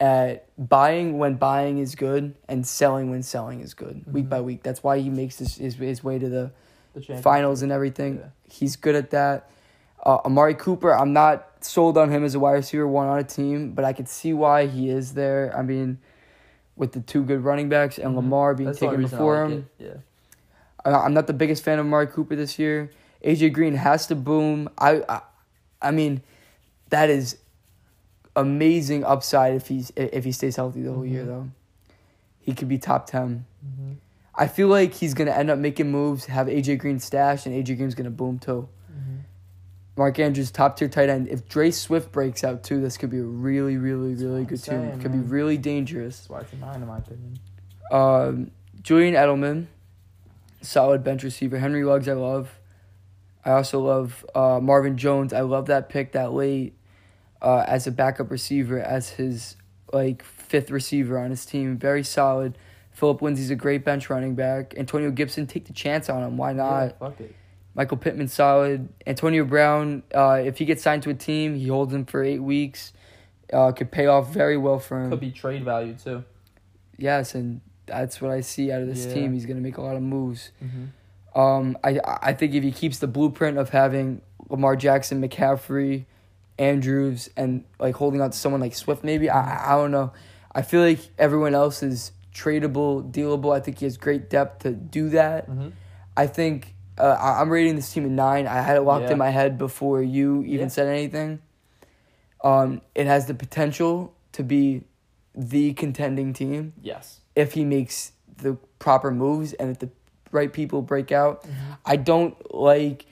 at buying when buying is good and selling when selling is good, mm-hmm. week by week. That's why he makes his, his, his way to the, the finals and everything. Yeah. He's good at that. Uh, Amari Cooper, I'm not sold on him as a wide receiver one on a team, but I could see why he is there. I mean, with the two good running backs and mm-hmm. Lamar being That's taken before like him. Yeah. I'm not the biggest fan of Amari Cooper this year. A J Green has to boom. I, I, I mean, that is amazing upside if he's if he stays healthy the whole mm-hmm. year though. He could be top ten. Mm-hmm. I feel like he's gonna end up making moves. Have A J Green stashed, and A J Green's gonna boom too. Mm-hmm. Mark Andrews, top tier tight end. If Dre Swift breaks out too, this could be a really, really, really good saying, team. It could man. be really dangerous. That's why it's a nine in my opinion. Um, Julian Edelman, solid bench receiver. Henry Ruggs, I love. I also love uh, Marvin Jones. I love that pick that late uh, as a backup receiver, as his like fifth receiver on his team. Very solid. Philip Lindsay's a great bench running back. Antonio Gibson, take the chance on him. Why not? Yeah, fuck it. Michael Pittman, solid. Antonio Brown, uh, if he gets signed to a team, he holds him for eight weeks. Uh, could pay off very well for him. Could be trade value too. Yes, and that's what I see out of this yeah. team. He's going to make a lot of moves. Mm-hmm. Um, I I think if he keeps the blueprint of having Lamar Jackson, McCaffrey, Andrews, and like holding on to someone like Swift, maybe I I don't know. I feel like everyone else is tradable, dealable. I think he has great depth to do that. Mm-hmm. I think uh, I, I'm rating this team a nine. I had it locked yeah. in my head before you even yeah. said anything. Um, it has the potential to be the contending team. Yes, if he makes the proper moves and if the right people break out. Mm-hmm. I don't like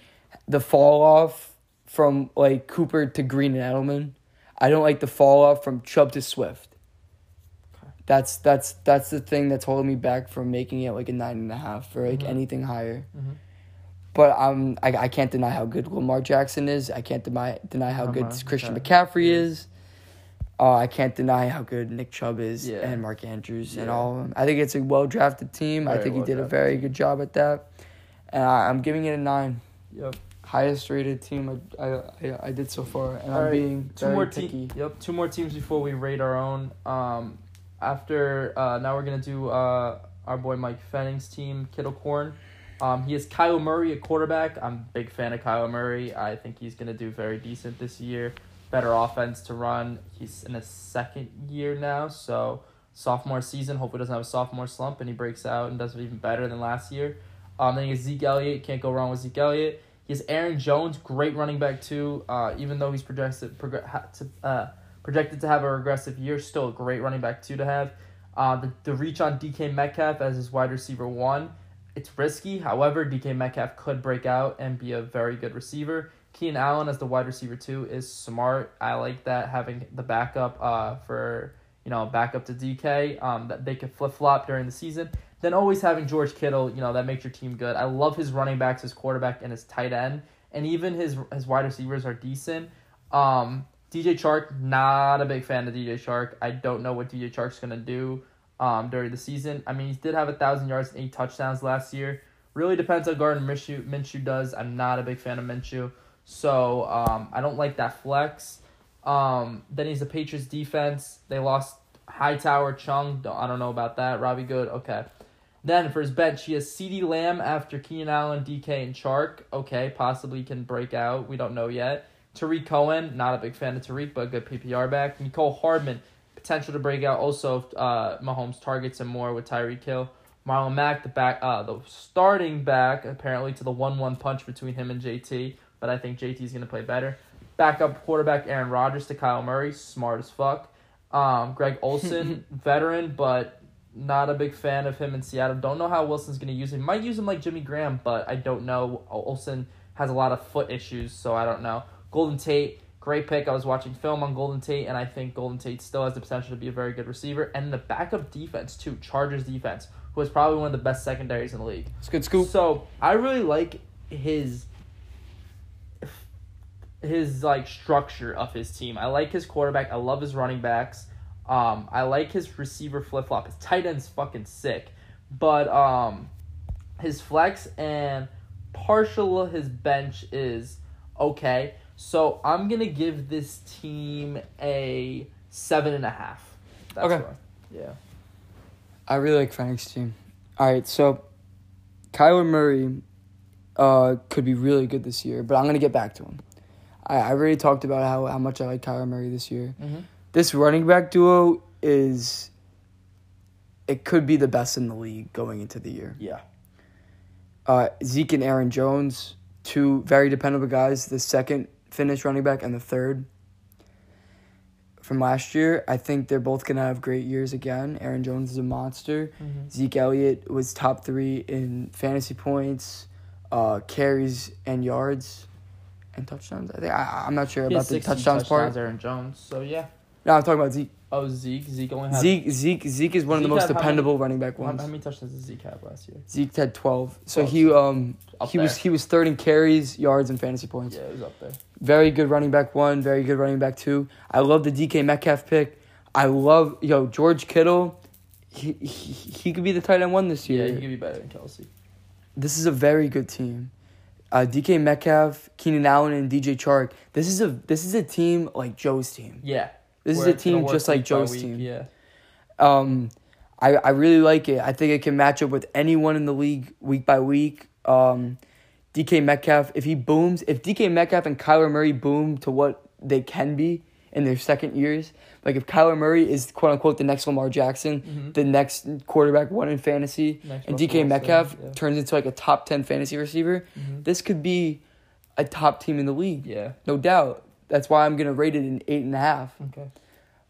the fall off from like Cooper to Green and Edelman. I don't like the fall off from Chubb to Swift. Okay. That's that's that's the thing that's holding me back from making it like a nine and a half or like mm-hmm. anything higher. Mm-hmm. But um, I, I can't deny how good Lamar Jackson is. I can't deny deny how Lamar, good Christian yeah. McCaffrey is. Uh, I can't deny how good Nick Chubb is yeah. and Mark Andrews yeah. and all of them. I think it's a well-drafted team. Very I think he did a very team. good job at that. And I, I'm giving it a nine. Yep. Highest rated team I I, I did so far, and all I'm right. being two very more te- picky. Yep, two more teams before we rate our own. Um, after uh, now we're gonna do uh our boy Mike Fenning's team, Kittlecorn. Um, he has Kyler Murray at quarterback. I'm a big fan of Kyler Murray. I think he's gonna do very decent this year. Better offense to run. He's in his second year now, so sophomore season. Hopefully doesn't have a sophomore slump, and he breaks out and does even better than last year. Um, then he has Zeke Elliott. Can't go wrong with Zeke Elliott. He has Aaron Jones, great running back too. Uh, even though he's projected prog- ha- to, uh, projected to have a regressive year, still a great running back too to have. Uh, the, the reach on D K Metcalf as his wide receiver one, it's risky. However, D K Metcalf could break out and be a very good receiver. Keenan Allen as the wide receiver two is smart. I like that, having the backup uh, for you know backup to D K um, that they could flip flop during the season. Then always having George Kittle, you know, that makes your team good. I love his running backs, his quarterback, and his tight end. And even his his wide receivers are decent. Um, D J Chark, not a big fan of D J Chark. I don't know what D J Chark's going to do um, during the season. I mean, he did have one thousand yards and eight touchdowns last year. Really depends on Gardner Minshew, Minshew does. I'm not a big fan of Minshew. So um, I don't like that flex. Um, then he's the Patriots defense. They lost Hightower, Chung. Don't, I don't know about that. Robbie Good, okay. Then for his bench, he has CeeDee Lamb after Keenan Allen, D K, and Chark. Okay, possibly can break out. We don't know yet. Tariq Cohen, not a big fan of Tariq, but a good P P R back. Nicole Hardman, potential to break out also if uh, Mahomes targets him more with Tyreek Hill. Marlon Mack, the back, uh, the starting back, apparently to the one-one punch between him and J T, but I think J T's going to play better. Backup quarterback Aaron Rodgers to Kyle Murray, smart as fuck. Um, Greg Olsen, veteran, but not a big fan of him in Seattle. Don't know how Wilson's going to use him. Might use him like Jimmy Graham, but I don't know. Olsen has a lot of foot issues, so I don't know. Golden Tate, great pick. I was watching film on Golden Tate, and I think Golden Tate still has the potential to be a very good receiver. And the backup defense, too, Chargers defense, who is probably one of the best secondaries in the league. It's good scoop. So I really like his, his like structure of his team. I like his quarterback. I love his running backs. Um, I like his receiver flip-flop. His tight end's fucking sick. But um, his flex and partial of his bench is okay. So I'm going to give this team a seven point five. That's okay. Right. Yeah. I really like Frank's team. All right, so Kyler Murray uh, could be really good this year, but I'm going to get back to him. I, I already talked about how, how much I like Kyler Murray this year. Mm-hmm. This running back duo is, it could be the best in the league going into the year. Yeah. Uh, Zeke and Aaron Jones, two very dependable guys, the second finished running back and the third from last year. I think they're both going to have great years again. Aaron Jones is a monster. Mm-hmm. Zeke Elliott was top three in fantasy points, uh, carries, and yards, and touchdowns. I think I, I'm not sure about the touchdowns, touchdowns part. Aaron Jones, so yeah. No, I'm talking about Zeke. Oh, Zeke. Zeke only had... Zeke, Zeke, Zeke is one Zeke of the most dependable many, running back ones. How many touchdowns did Zeke have last year? Zeke had twelve. So twelve. he um up he there. was he was third in carries, yards, and fantasy points. Yeah, he was up there. Very good running back one, very good running back two. I love the D K Metcalf pick. I love, yo, George Kittle. He he, he could be the tight end one this year. Yeah, he could be better than Kelsey. This is a very good team. Uh, D K Metcalf, Keenan Allen, and D J Chark. This is a this is a team like Joe's team. Yeah. This Where is a team just like Joe's week, team. Yeah. Um, I, I really like it. I think it can match up with anyone in the league week by week. Um, D K Metcalf, if he booms, if D K Metcalf and Kyler Murray boom to what they can be in their second years, like if Kyler Murray is quote-unquote the next Lamar Jackson, mm-hmm. the next quarterback one in fantasy, next and D K Metcalf yeah. turns into like a top ten fantasy receiver, mm-hmm. this could be a top team in the league. Yeah. No doubt. That's why I'm gonna rate it an eight and a half. Okay.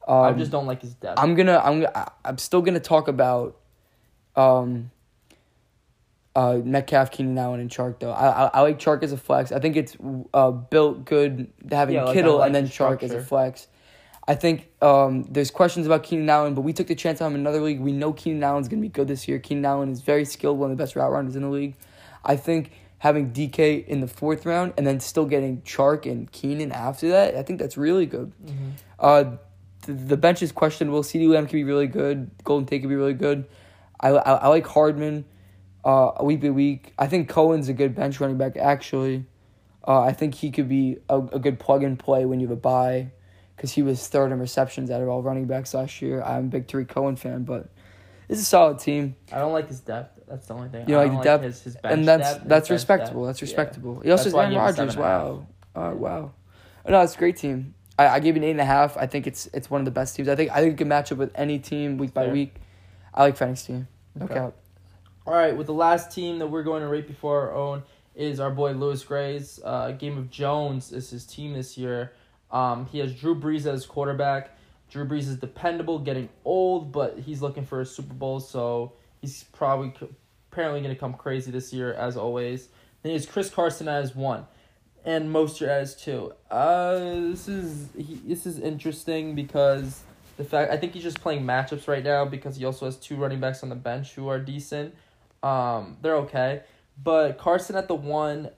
Um, I just don't like his depth. I'm gonna I'm I'm still gonna talk about, um. Uh, Metcalf, Keenan Allen, and Chark though. I, I I like Chark as a flex. I think it's uh built good having yeah, like, Kittle like and then the Chark as a flex. I think um there's questions about Keenan Allen, but we took the chance on him in another league. We know Keenan Allen's gonna be good this year. Keenan Allen is very skilled, one of the best route runners in the league. I think having D K in the fourth round and then still getting Chark and Keenan after that, I think that's really good. Mm-hmm. Uh, th- the bench is questionable. CeeDee Lamb can be really good. Golden Tate can be really good. I I, I like Hardman uh, week by week. I think Cohen's a good bench running back, actually. Uh, I think he could be a, a good plug-and-play when you have a bye because he was third in receptions out of all running backs last year. I'm a big Tariq Cohen fan, but it's a solid team. I don't like his depth. That's the only thing. You know, I don't like depth, his, his bench and that's depth, that's respectable. Depth. That's respectable. Yeah. He also has Aaron Rodgers. Wow, uh, wow. Oh, no, it's a great team. I, I gave it an eight and a half. I think it's it's one of the best teams. I think I think it can match up with any team week by week. I like Fennig's team. No okay. Count. All right, with the last team that we're going to rate before our own is our boy Louis Gray's. Uh, Game of Jones is his team this year. Um, he has Drew Brees as quarterback. Drew Brees is dependable, getting old, but he's looking for a Super Bowl, so he's probably apparently going to come crazy this year, as always. Then he has Chris Carson as one, and Mostert as two. Uh, this is he, this is interesting because the fact I think he's just playing matchups right now because he also has two running backs on the bench who are decent. Um, they're okay, but Carson at the one,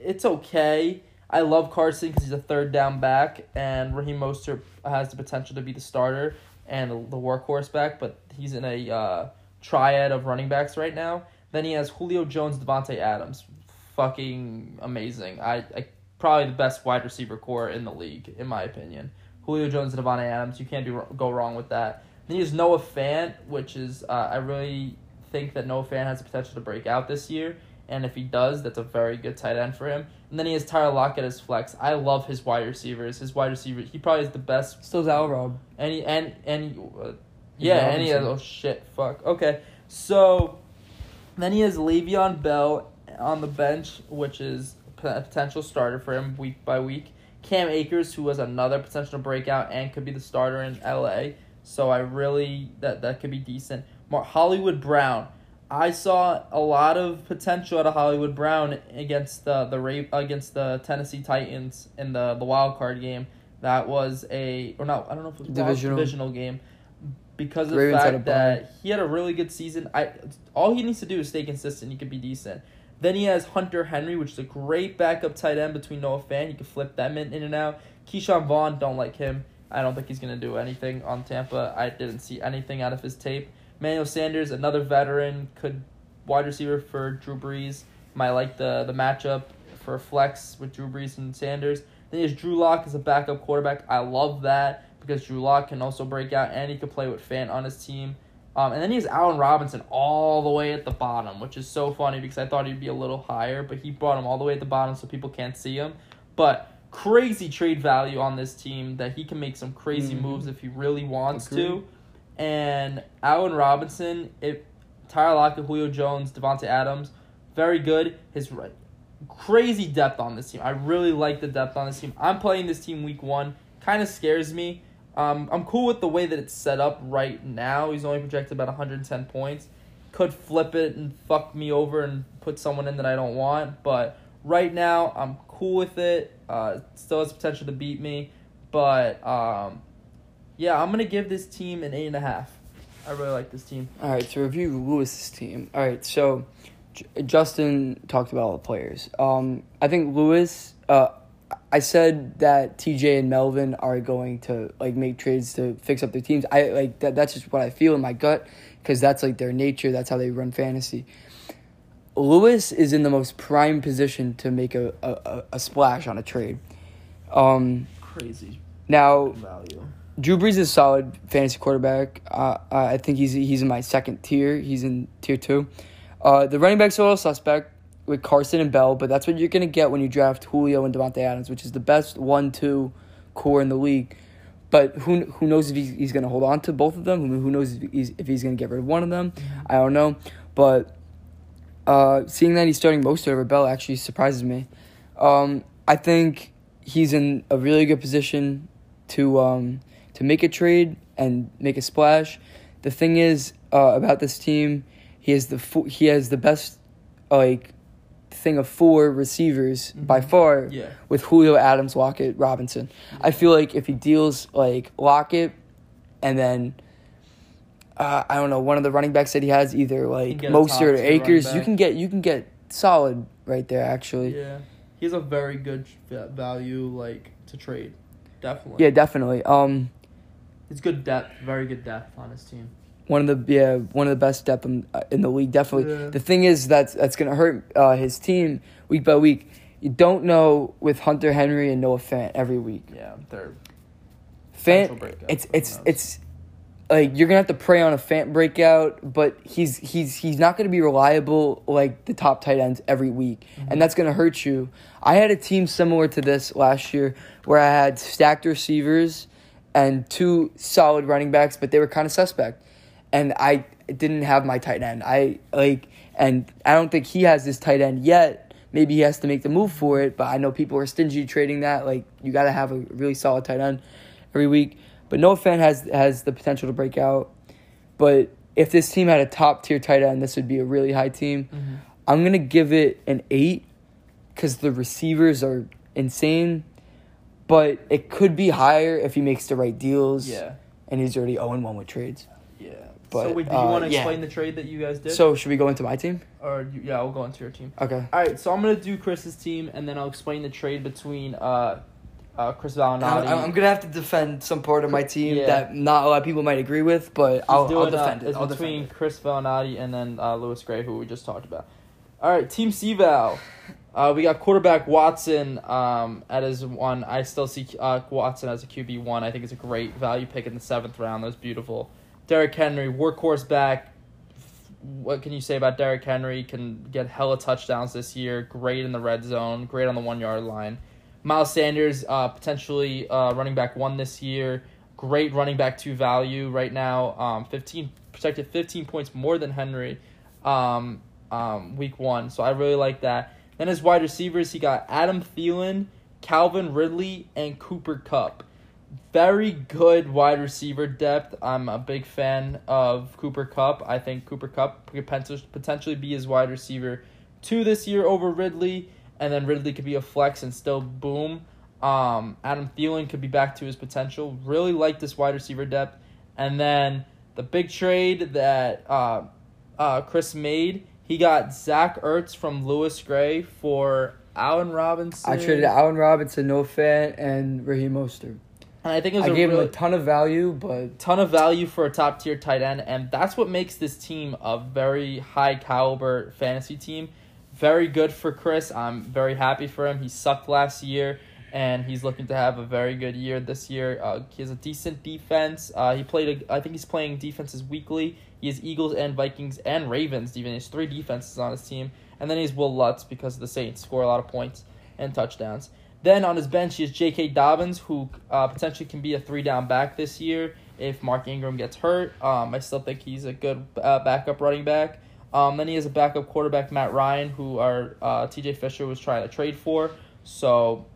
it's okay. I love Carson because he's a third down back, and Raheem Mostert has the potential to be the starter and the workhorse back, but he's in a uh, triad of running backs right now. Then he has Julio Jones, Devontae Adams. Fucking amazing. I, I probably the best wide receiver core in the league, in my opinion. Julio Jones and Devontae Adams, you can't do, go wrong with that. Then he has Noah Fant, which is, uh, I really think that Noah Fant has the potential to break out this year. And if he does, that's a very good tight end for him. And then he has Tyler Lockett as flex. I love his wide receivers. His wide receiver, he probably is the best. Still has Al Rob. And he, and, and he, uh, yeah, and he has, oh shit, fuck. Okay, so then he has Le'Veon Bell on the bench, which is a potential starter for him week by week. Cam Akers, who was another potential breakout and could be the starter in L A. So I really, that, that could be decent. More Hollywood Brown. I saw a lot of potential out of Hollywood Brown against the the rape against the Tennessee Titans in the, the wild card game. That was a or not I don't know if it was divisional, divisional game because of the fact that he had a really good season. I all he needs to do is stay consistent. He could be decent. Then he has Hunter Henry, which is a great backup tight end between Noah Fant. He can flip them in, in and out. Keyshawn Vaughn, don't like him. I don't think he's gonna do anything on Tampa. I didn't see anything out of his tape. Manuel Sanders, another veteran, could wide receiver for Drew Brees. Might like the, the matchup for flex with Drew Brees and Sanders. Then there's Drew Lock as a backup quarterback. I love that because Drew Lock can also break out and he can play with Fant on his team. Um, and then he has Allen Robinson all the way at the bottom, which is so funny because I thought he'd be a little higher, but he brought him all the way at the bottom so people can't see him. But crazy trade value on this team that he can make some crazy mm-hmm. moves if he really wants Agreed. to. And Allen Robinson, if Tyler Lockett, Julio Jones, Devontae Adams, very good. His right, crazy depth on this team. I really like the depth on this team. I'm playing this team week one. Kind of scares me. Um, I'm cool with the way that it's set up right now. He's only projected about one hundred ten points. Could flip it and fuck me over and put someone in that I don't want. But right now, I'm cool with it. Uh, still has potential to beat me. But... Um, Yeah, I'm going to give this team an eight and a half. I really like this team. All right, to review Lewis's team. All right, so J- Justin talked about all the players. Um, I think Lewis, uh, I said that T J and Melvin are going to, like, make trades to fix up their teams. I like that. That's just what I feel in my gut because that's, like, their nature. That's how they run fantasy. Lewis is in the most prime position to make a, a, a splash on a trade. Um, Crazy. Now... value. Drew Brees is a solid fantasy quarterback. Uh, I think he's he's in my second tier. He's in tier two. Uh, the running back's a little suspect with Carson and Bell, but that's what you're going to get when you draft Julio and Devontae Adams, which is the best one two core in the league. But who who knows if he's, he's going to hold on to both of them? Who, who knows if he's, if he's going to get rid of one of them? I don't know. But uh, seeing that he's starting most over Bell actually surprises me. Um, I think he's in a really good position to... Um, to make a trade and make a splash. The thing is uh, about this team, he has the fo- he has the best like thing of four receivers mm-hmm. by far yeah. with Julio, Adams, Lockett, Robinson. Yeah. I feel like if he deals like Lockett and then uh, I don't know, one of the running backs that he has, either like Mostert or Akers, you can get you can get solid right there, actually. Yeah. He's a very good value, like, to trade. Definitely. Yeah, definitely. Um, it's good depth, very good depth on his team. One of the yeah, one of the best depth in, uh, in the league, definitely. Yeah. The thing is that's that's gonna hurt uh, his team week by week. You don't know with Hunter Henry and Noah Fant every week. Yeah, they're Fant. It's it's it's like you're gonna have to prey on a Fant breakout, but he's he's he's not gonna be reliable like the top tight ends every week, mm-hmm. and that's gonna hurt you. I had a team similar to this last year where I had stacked receivers and two solid running backs, but they were kind of suspect. And I didn't have my tight end. I like, and I don't think he has this tight end yet. Maybe he has to make the move for it, but I know people are stingy trading that. Like, you got to have a really solid tight end every week. But Noah Fant has has the potential to break out. But if this team had a top tier tight end, this would be a really high team. Mm-hmm. I'm gonna give it an eight because the receivers are insane. But it could be higher if he makes the right deals. Yeah, and he's already zero and one with trades. Yeah. But, so, wait, do you uh, want to explain yeah. the trade that you guys did? So, should we go into my team? Or you, yeah, I'll go into your team. Okay. All right, so I'm going to do Chris's team, and then I'll explain the trade between uh, uh, Chris Valinati. I'm, I'm going to have to defend some part of my team yeah. that not a lot of people might agree with, but I'll, I'll it, defend uh, it. It's I'll between defend it. Chris Valinati and then uh, Louis Gray, who we just talked about. All right, Team C-Val. Uh, we got quarterback Watson um, at his one. I still see uh, Watson as a Q B one. I think it's a great value pick in the seventh round. That was beautiful. Derrick Henry, workhorse back. What can you say about Derrick Henry? Can get hella touchdowns this year. Great in the red zone. Great on the one-yard line. Miles Sanders, uh, potentially uh, running back one this year. Great running back two value right now. Um, fifteen projected fifteen points more than Henry um, um, week one. So I really like that. Then his wide receivers, he got Adam Thielen, Calvin Ridley, and Cooper Kupp. Very good wide receiver depth. I'm a big fan of Cooper Kupp. I think Cooper Kupp could potentially be his wide receiver two this year over Ridley, and then Ridley could be a flex and still boom. Um, Adam Thielen could be back to his potential. Really like this wide receiver depth. And then the big trade that uh, uh, Chris made, he got Zach Ertz from Louis Gray for Allen Robinson. I traded Allen Robinson, Noah Fant, and Raheem Mostert. And I think it was I a gave really, him a ton of value, but ton of value for a top tier tight end, and that's what makes this team a very high caliber fantasy team. Very good for Chris. I'm very happy for him. He sucked last year, and he's looking to have a very good year this year. Uh, he has a decent defense. Uh, he played. A, I think he's playing defenses weekly. He has Eagles and Vikings and Ravens. Even he has three defenses on his team, and then he's Will Lutz because the Saints score a lot of points and touchdowns. Then on his bench, he has J K. Dobbins, who uh, potentially can be a three-down back this year if Mark Ingram gets hurt. Um, I still think he's a good uh, backup running back. Um, then he has a backup quarterback, Matt Ryan, who our uh, T J. Fisher was trying to trade for. So,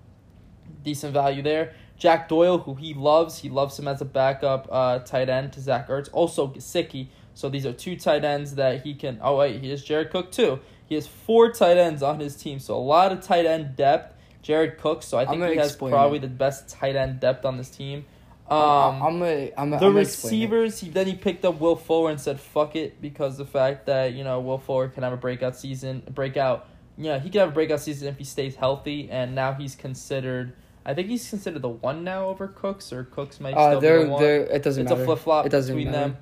decent value there. Jack Doyle, who he loves. He loves him as a backup uh, tight end to Zach Ertz. Also, Gesicki. So, these are two tight ends that he can... Oh, wait, he has Jared Cook, too. He has four tight ends on his team. So, a lot of tight end depth. Jared Cook, so I think he has probably it. the best tight end depth on this team. Um, I'm gonna, I'm gonna, the I'm receivers, he, then he picked up Will Fuller and said, fuck it, because the fact that, you know, Will Fuller can have a breakout season, breakout, yeah, he can have a breakout season if he stays healthy, and now he's considered, I think he's considered the one now over Cooks, or Cooks might uh, still be the one. It doesn't it's matter. It's a flip-flop it doesn't between matter. them.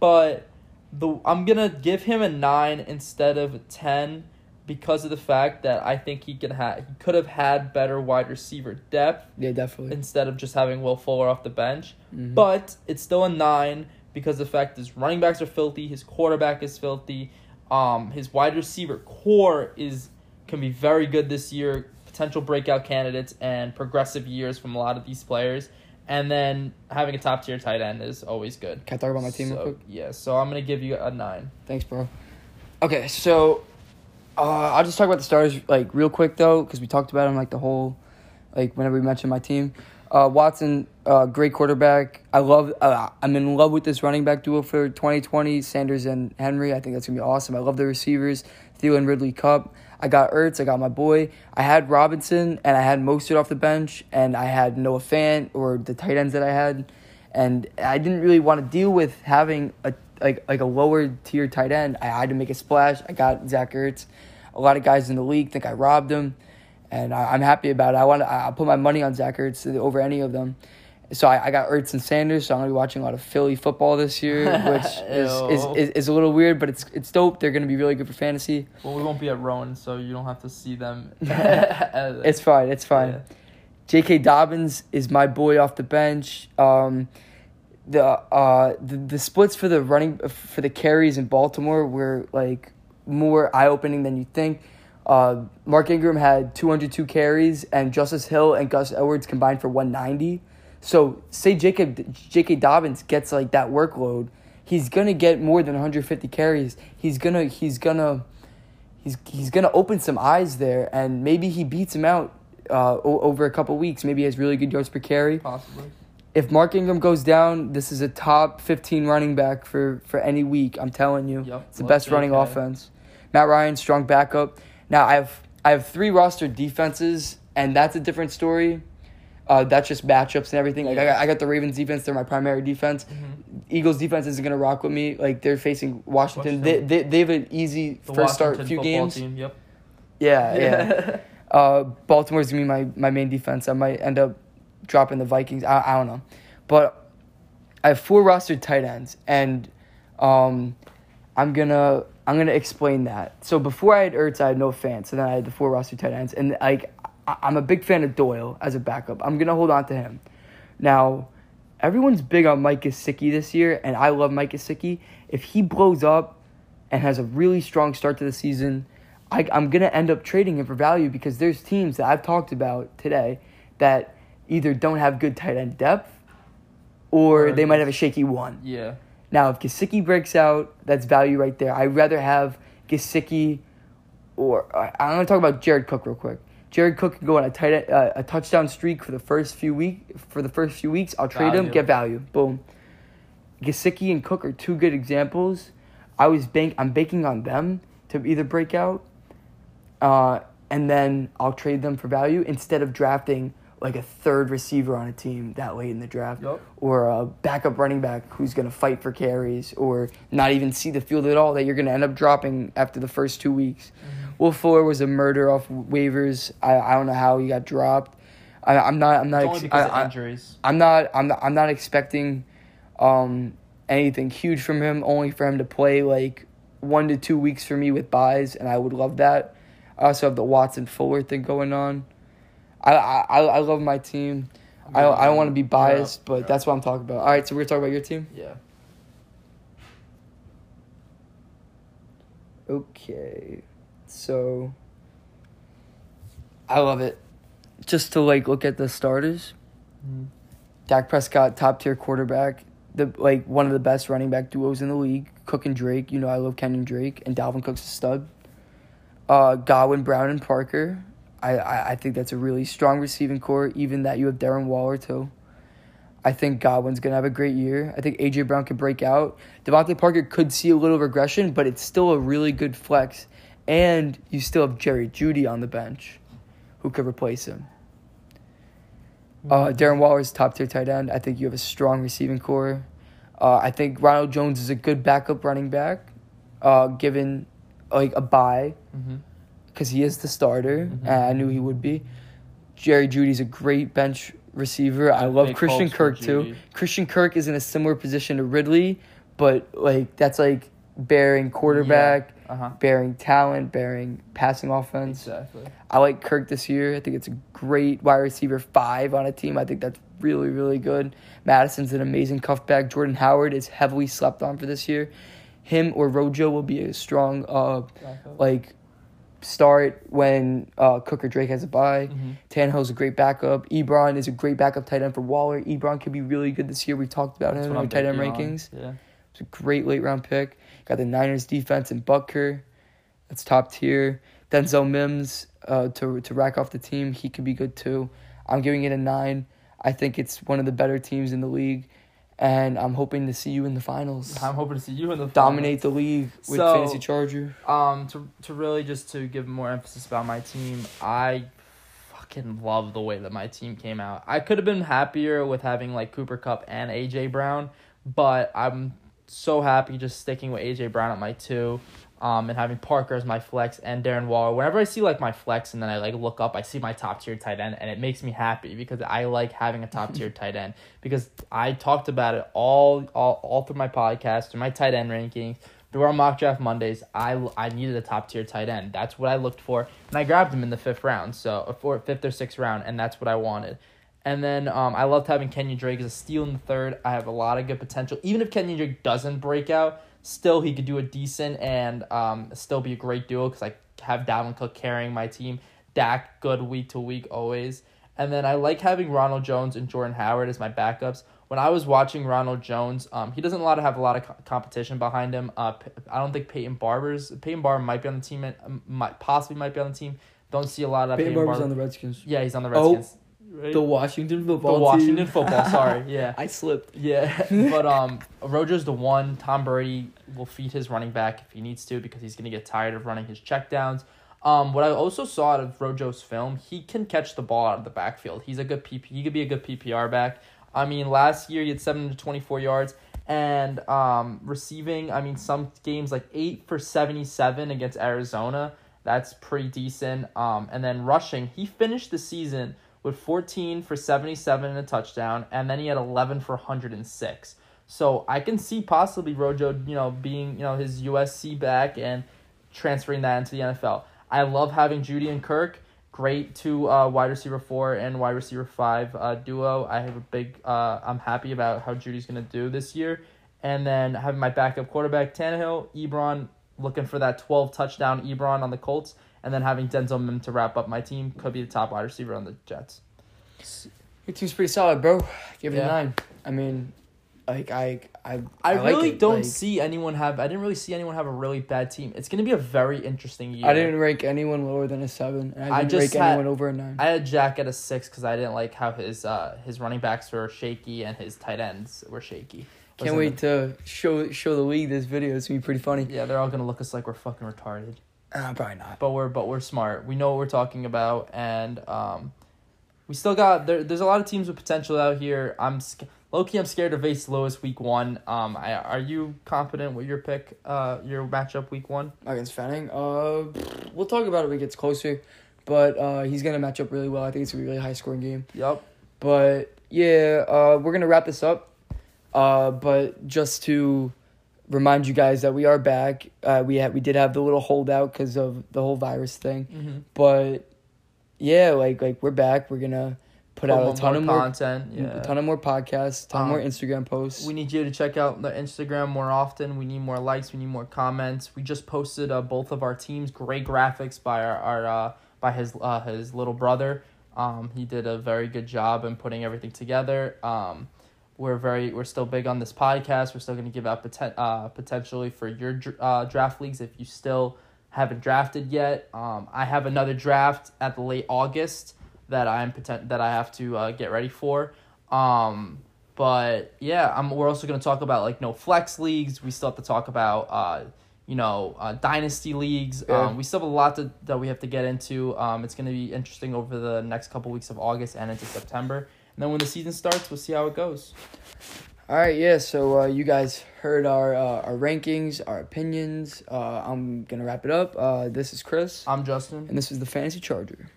But the I'm going to give him a nine instead of a ten. Because of the fact that I think he can ha- he could have had better wide receiver depth. Yeah, definitely. Instead of just having Will Fuller off the bench. Mm-hmm. But it's still a nine because the fact his running backs are filthy, his quarterback is filthy, um, his wide receiver core is can be very good this year, potential breakout candidates and progressive years from a lot of these players. And then having a top-tier tight end is always good. Can I talk about my team so, real quick? Yeah, so I'm going to give you a nine. Thanks, bro. Okay, so... Uh, I'll just talk about the starters, like, real quick, though, because we talked about them, like, the whole, like, whenever we mentioned my team. Uh, Watson, uh, great quarterback. I love, uh, I'm in love with this running back duo for twenty twenty, Sanders and Henry. I think that's going to be awesome. I love the receivers, Thielen, Ridley, Kupp. I got Ertz. I got my boy. I had Robinson, and I had Mostert off the bench, and I had Noah Fant, or the tight ends that I had. And I didn't really want to deal with having a, like, like a lower-tier tight end. I had to make a splash. I got Zach Ertz. a lot of guys in the league think I robbed him, and I, I'm happy about it. I want I put my money on Zach Ertz over any of them. So I, I got Ertz and Sanders, so I'm going to be watching a lot of Philly football this year, which is, is, is, is a little weird, but it's it's dope. They're going to be really good for fantasy. Well, we won't be at Rowan, so you don't have to see them. It's fine. It's fine. Yeah. J K. Dobbins is my boy off the bench. Um, the uh the, the splits for the running for the carries in Baltimore were like more eye-opening than you think. Uh, Mark Ingram had two hundred two carries, and Justice Hill and Gus Edwards combined for one ninety. So say Jacob, J K. Dobbins gets like that workload, he's gonna get more than one hundred fifty carries. He's gonna he's gonna he's he's gonna open some eyes there, and maybe he beats him out uh, over a couple weeks. Maybe he has really good yards per carry. Possibly. If Mark Ingram goes down, this is a top fifteen running back for, for any week. I'm telling you, yep, it's the best J K running offense. Matt Ryan, strong backup. Now I have I have three roster defenses, and that's a different story. Uh, that's just matchups and everything. Like I got, I got the Ravens defense; they're my primary defense. Mm-hmm. Eagles defense isn't gonna rock with me. Like they're facing Washington. Washington. They, they they have an easy the first Washington start few games. Team, yep. Yeah, yeah. yeah. Uh, Baltimore's gonna be my, my main defense. I might end up dropping the Vikings. I I don't know, but I have four rostered tight ends, and um, I'm gonna I'm gonna explain that. So before I had Ertz, I had no fans. So then I had the four rostered tight ends, and like. I'm a big fan of Doyle as a backup. I'm going to hold on to him. Now, everyone's big on Mike Gesicki this year, and I love Mike Gesicki. If he blows up and has a really strong start to the season, I, I'm going to end up trading him for value because there's teams that I've talked about today that either don't have good tight end depth or, or they might have a shaky one. Yeah. Now, if Gesicki breaks out, that's value right there. I'd rather have Gesicki or – I'm going to talk about Jared Cook real quick. Jared Cook can go on a tight end, uh, a touchdown streak for the first few week for the first few weeks. I'll trade value. him, get value. Boom. Gesicki and Cook are two good examples. I was bank I'm banking on them to either break out, uh, and then I'll trade them for value instead of drafting like a third receiver on a team that late in the draft, yep. or a backup running back who's going to fight for carries or not even see the field at all that you're going to end up dropping after the first two weeks. Mm-hmm. Will Fuller was a murder off waivers. I, I don't know how he got dropped. I, I'm not. I'm not. It's only because ex- I, of injuries. I, I'm not. I'm not. I'm not expecting um, anything huge from him. Only for him to play like one to two weeks for me with buys, and I would love that. I also have the Watson Fuller thing going on. I I, I love my team. I I don't want to be biased, yeah, but yeah. that's what I'm talking about. All right, so we're talking about your team. Yeah. Okay. So, I love it. Just to, like, look at the starters. Mm-hmm. Dak Prescott, top-tier quarterback. the Like, one of the best running back duos in the league. Cook and Drake. You know I love Kenyon Drake. And Dalvin Cook's a stud. Uh, Godwin, Brown, and Parker. I, I, I think that's a really strong receiving core, even that you have Darren Waller, too. I think Godwin's going to have a great year. I think A J Brown could break out. Devontae Parker could see a little regression, but it's still a really good flex. And you still have Jerry Jeudy on the bench who could replace him. Uh, Darren Waller is top-tier tight end. I think you have a strong receiving core. Uh, I think Ronald Jones is a good backup running back, uh, given like a bye, because mm-hmm. he is the starter, mm-hmm. and I knew he would be. Jerry Judy's a great bench receiver. I love they Christian Kirk, too. Christian Kirk is in a similar position to Ridley, but like that's like bearing quarterback. Yeah. Uh-huh. Bearing talent, bearing passing offense. Exactly. I like Kirk this year. I think it's a great wide receiver five on a team. I think that's really, really good. Madison's an amazing cuffback. Jordan Howard is heavily slept on for this year. Him or Rojo will be a strong uh, like start when uh, Cook or Drake has a bye. Mm-hmm. Tannehill's a great backup. Ebron is a great backup tight end for Waller. Ebron could be really good this year. We talked about that's him in our tight end rankings. Yeah. It's a great late-round pick. Got the Niners defense and Butker. That's top tier. Denzel Mims uh, to to rack off the team. He could be good too. I'm giving it a nine. I think it's one of the better teams in the league. And I'm hoping to see you in the finals. I'm hoping to see you in the finals. Dominate the league with so, Fantasy Charger. Um, to, to really just to give more emphasis about my team, I fucking love the way that my team came out. I could have been happier with having like Cooper Kupp and A J Brown, but I'm so happy just sticking with A J Brown at my two. um, and having Parker as my flex and Darren Waller. Whenever I see like my flex and then I like look up, I see my top tier tight end, and it makes me happy because I like having a top tier tight end, because I talked about it all, all, all through my podcast, through my tight end rankings, through our mock draft Mondays. I, I needed a top tier tight end. That's what I looked for, and I grabbed him in the fifth round, so or fifth or sixth round, and that's what I wanted. And then um, I loved having Kenyon Drake as a steal in the third. I have a lot of good potential. Even if Kenyon Drake doesn't break out, still he could do a decent and um, still be a great duo, because I have Dalvin Cook carrying my team. Dak, good week to week always. And then I like having Ronald Jones and Jordan Howard as my backups. When I was watching Ronald Jones, um, he doesn't a lot of have a lot of co- competition behind him. Uh, I don't think Peyton Barber's Peyton Barber might be on the team. Might possibly might be on the team. Don't see a lot of Peyton, Peyton Barber's Barber. on the Redskins. Yeah, he's on the Redskins. Oh. Right? The Washington football The Washington team. football, sorry, yeah. I slipped. Yeah, but um, Rojo's the one. Tom Brady will feed his running back if he needs to, because he's going to get tired of running his checkdowns. Um, what I also saw out of Rojo's film, he can catch the ball out of the backfield. He's a good P P. He could be a good P P R back. I mean, last year he had seven to twenty-four yards. And um, receiving, I mean, some games like eight for seventy-seven against Arizona. That's pretty decent. Um, and then rushing, he finished the season with fourteen for seventy-seven and a touchdown, and then he had eleven for one hundred six. So I can see possibly Rojo, you know, being, you know, his U S C back and transferring that into the N F L. I love having Judy and Kirk, great two uh, wide receiver four and wide receiver five uh, duo. I have a big, uh, I'm happy about how Judy's going to do this year. And then having my backup quarterback, Tannehill, Ebron, looking for that twelve touchdown Ebron on the Colts. And then having Denzel Mims to wrap up my team, could be the top wide receiver on the Jets. Your team's pretty solid, bro. Give it yeah. a nine. I mean, like I, I, I, I really like don't like, see anyone have. I didn't really see anyone have a really bad team. It's gonna be a very interesting year. I didn't rank anyone lower than a seven. And I didn't I just rank had, anyone over a nine. I had Jack at a six because I didn't like how his uh, his running backs were shaky and his tight ends were shaky. Can't wait the, to show show the league this video. It's gonna be pretty funny. Yeah, they're all gonna look us like we're fucking retarded. Uh, probably not. But we're but we're smart. We know what we're talking about, and um, we still got there. There's a lot of teams with potential out here. I'm sc- low key. I'm scared of Ace Lewis week one. Um, I, are you confident with your pick? Uh, your matchup week one against Fanning. Uh, we'll talk about it when it gets closer, but uh, he's gonna match up really well. I think it's gonna be a really high scoring game. Yep. But yeah, uh, we're gonna wrap this up. Uh, but just to remind you guys that we are back. Uh, we had we did have the little holdout because of the whole virus thing, mm-hmm. but yeah, like like we're back. We're gonna put, put out a ton more of more content, yeah. a ton of more podcasts, ton um, more Instagram posts. We need you to check out the Instagram more often. We need more likes. We need more comments. We just posted uh, both of our teams. Great graphics by our, our uh, by his uh, his little brother. Um, he did a very good job in putting everything together. Um. We're very we're still big on this podcast. We're still going to give out poten- uh, potentially for your uh, draft leagues if you still haven't drafted yet. Um, I have another draft at the late August that I'm poten- that I have to uh, get ready for. Um, but yeah, I'm we're also going to talk about like no flex leagues. We still have to talk about uh, you know uh, dynasty leagues. Yeah. Um, we still have a lot to, that we have to get into. Um, it's going to be interesting over the next couple weeks of August and into September. And then when the season starts, we'll see how it goes. All right, yeah, so uh, you guys heard our uh, our rankings, our opinions. Uh, I'm going to wrap it up. Uh, this is Chris. I'm Justin. And this is the Fantasy Charger.